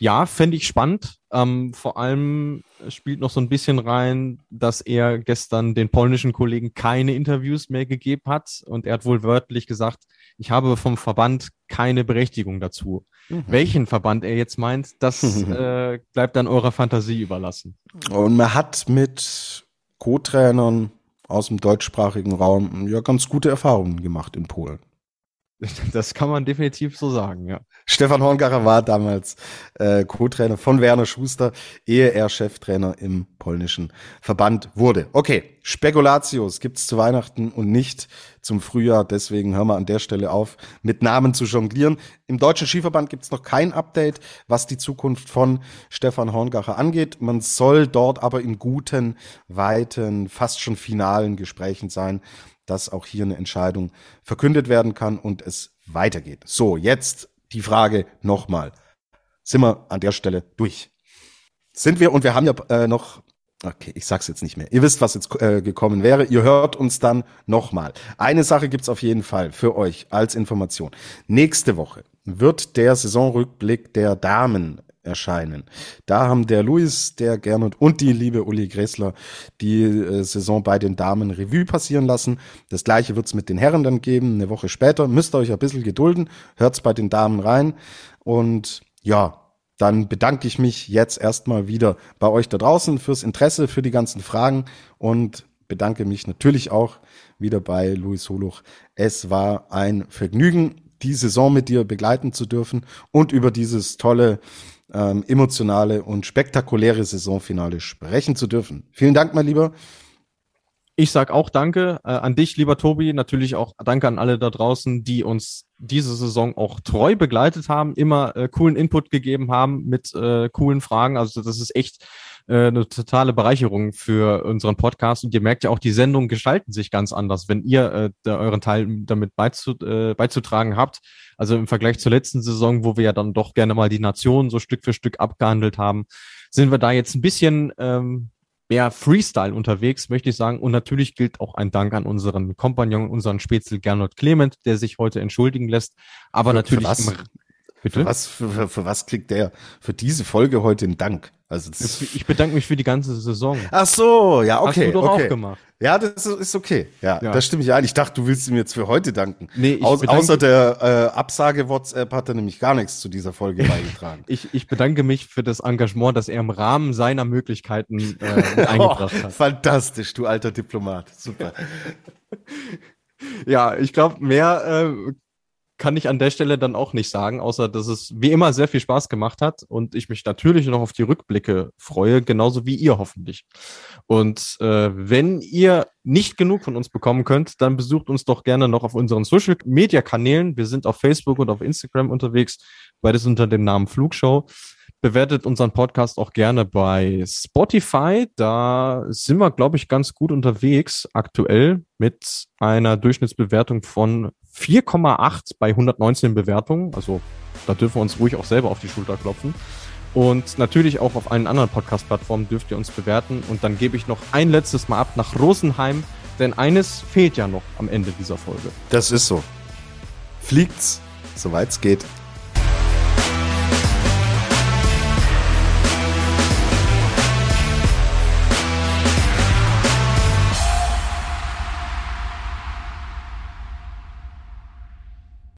Ja, fände ich spannend. Vor allem spielt noch so ein bisschen rein, dass er gestern den polnischen Kollegen keine Interviews mehr gegeben hat. Und er hat wohl wörtlich gesagt, ich habe vom Verband keine Berechtigung dazu. Mhm. Welchen Verband er jetzt meint, das bleibt dann eurer Fantasie überlassen. Und man hat mit Co-Trainern aus dem deutschsprachigen Raum ja ganz gute Erfahrungen gemacht in Polen. Das kann man definitiv so sagen, ja. Stefan Horngacher war damals Co-Trainer von Werner Schuster, ehe er Cheftrainer im polnischen Verband wurde. Okay, Spekulatius gibt's zu Weihnachten und nicht zum Frühjahr. Deswegen hören wir an der Stelle auf, mit Namen zu jonglieren. Im Deutschen Skiverband gibt's noch kein Update, was die Zukunft von Stefan Horngacher angeht. Man soll dort aber in guten, weiten, fast schon finalen Gesprächen sein, dass auch hier eine Entscheidung verkündet werden kann und es weitergeht. So, jetzt die Frage nochmal. Sind wir an der Stelle durch? Sind wir, und wir haben ja noch, okay, ich sag's jetzt nicht mehr. Ihr wisst, was jetzt gekommen wäre. Ihr hört uns dann nochmal. Eine Sache gibt's auf jeden Fall für euch als Information. Nächste Woche wird der Saisonrückblick der Damen erscheinen. Da haben der Luis, der Gernot und die liebe Uli Gräßler die Saison bei den Damen Revue passieren lassen. Das gleiche wird es mit den Herren dann geben, eine Woche später. Müsst ihr euch ein bisschen gedulden, hört's bei den Damen rein. Und ja, dann bedanke ich mich jetzt erstmal wieder bei euch da draußen fürs Interesse, für die ganzen Fragen und bedanke mich natürlich auch wieder bei Luis Holuch. Es war ein Vergnügen, die Saison mit dir begleiten zu dürfen und über dieses tolle emotionale und spektakuläre Saisonfinale sprechen zu dürfen. Vielen Dank, mein Lieber. Ich sag auch danke an dich, lieber Tobi. Natürlich auch danke an alle da draußen, die uns diese Saison auch treu begleitet haben, immer coolen Input gegeben haben mit coolen Fragen. Also das ist echt eine totale Bereicherung für unseren Podcast. Und ihr merkt ja auch, die Sendungen gestalten sich ganz anders, wenn ihr da euren Teil damit beizutragen habt. Also im Vergleich zur letzten Saison, wo wir ja dann doch gerne mal die Nationen so Stück für Stück abgehandelt haben, sind wir da jetzt ein bisschen mehr Freestyle unterwegs, möchte ich sagen. Und natürlich gilt auch ein Dank an unseren Kompagnon, unseren Spätzl Gernot Clement, der sich heute entschuldigen lässt. Aber natürlich... Bitte? Für was kriegt der für diese Folge heute einen Dank? Also ich bedanke mich für die ganze Saison. Ach so, ja, okay. Hast du doch auch gemacht. Ja, das ist okay. Ja, da stimme ich ein. Ich dachte, du willst ihm jetzt für heute danken. Nee, außer der Absage-WhatsApp hat er nämlich gar nichts zu dieser Folge beigetragen. Ich bedanke mich für das Engagement, das er im Rahmen seiner Möglichkeiten eingebracht hat. Fantastisch, du alter Diplomat. Super. Ja, ich glaube, mehr... kann ich an der Stelle dann auch nicht sagen, außer dass es wie immer sehr viel Spaß gemacht hat und ich mich natürlich noch auf die Rückblicke freue, genauso wie ihr hoffentlich. Und wenn ihr nicht genug von uns bekommen könnt, dann besucht uns doch gerne noch auf unseren Social-Media-Kanälen. Wir sind auf Facebook und auf Instagram unterwegs, beides unter dem Namen Flugshow. Bewertet unseren Podcast auch gerne bei Spotify. Da sind wir, glaube ich, ganz gut unterwegs aktuell mit einer Durchschnittsbewertung von 4,8 bei 119 Bewertungen. Also da dürfen wir uns ruhig auch selber auf die Schulter klopfen. Und natürlich auch auf allen anderen Podcast-Plattformen dürft ihr uns bewerten. Und dann gebe ich noch ein letztes Mal ab nach Rosenheim, denn eines fehlt ja noch am Ende dieser Folge. Das ist so. Fliegt's, soweit's geht.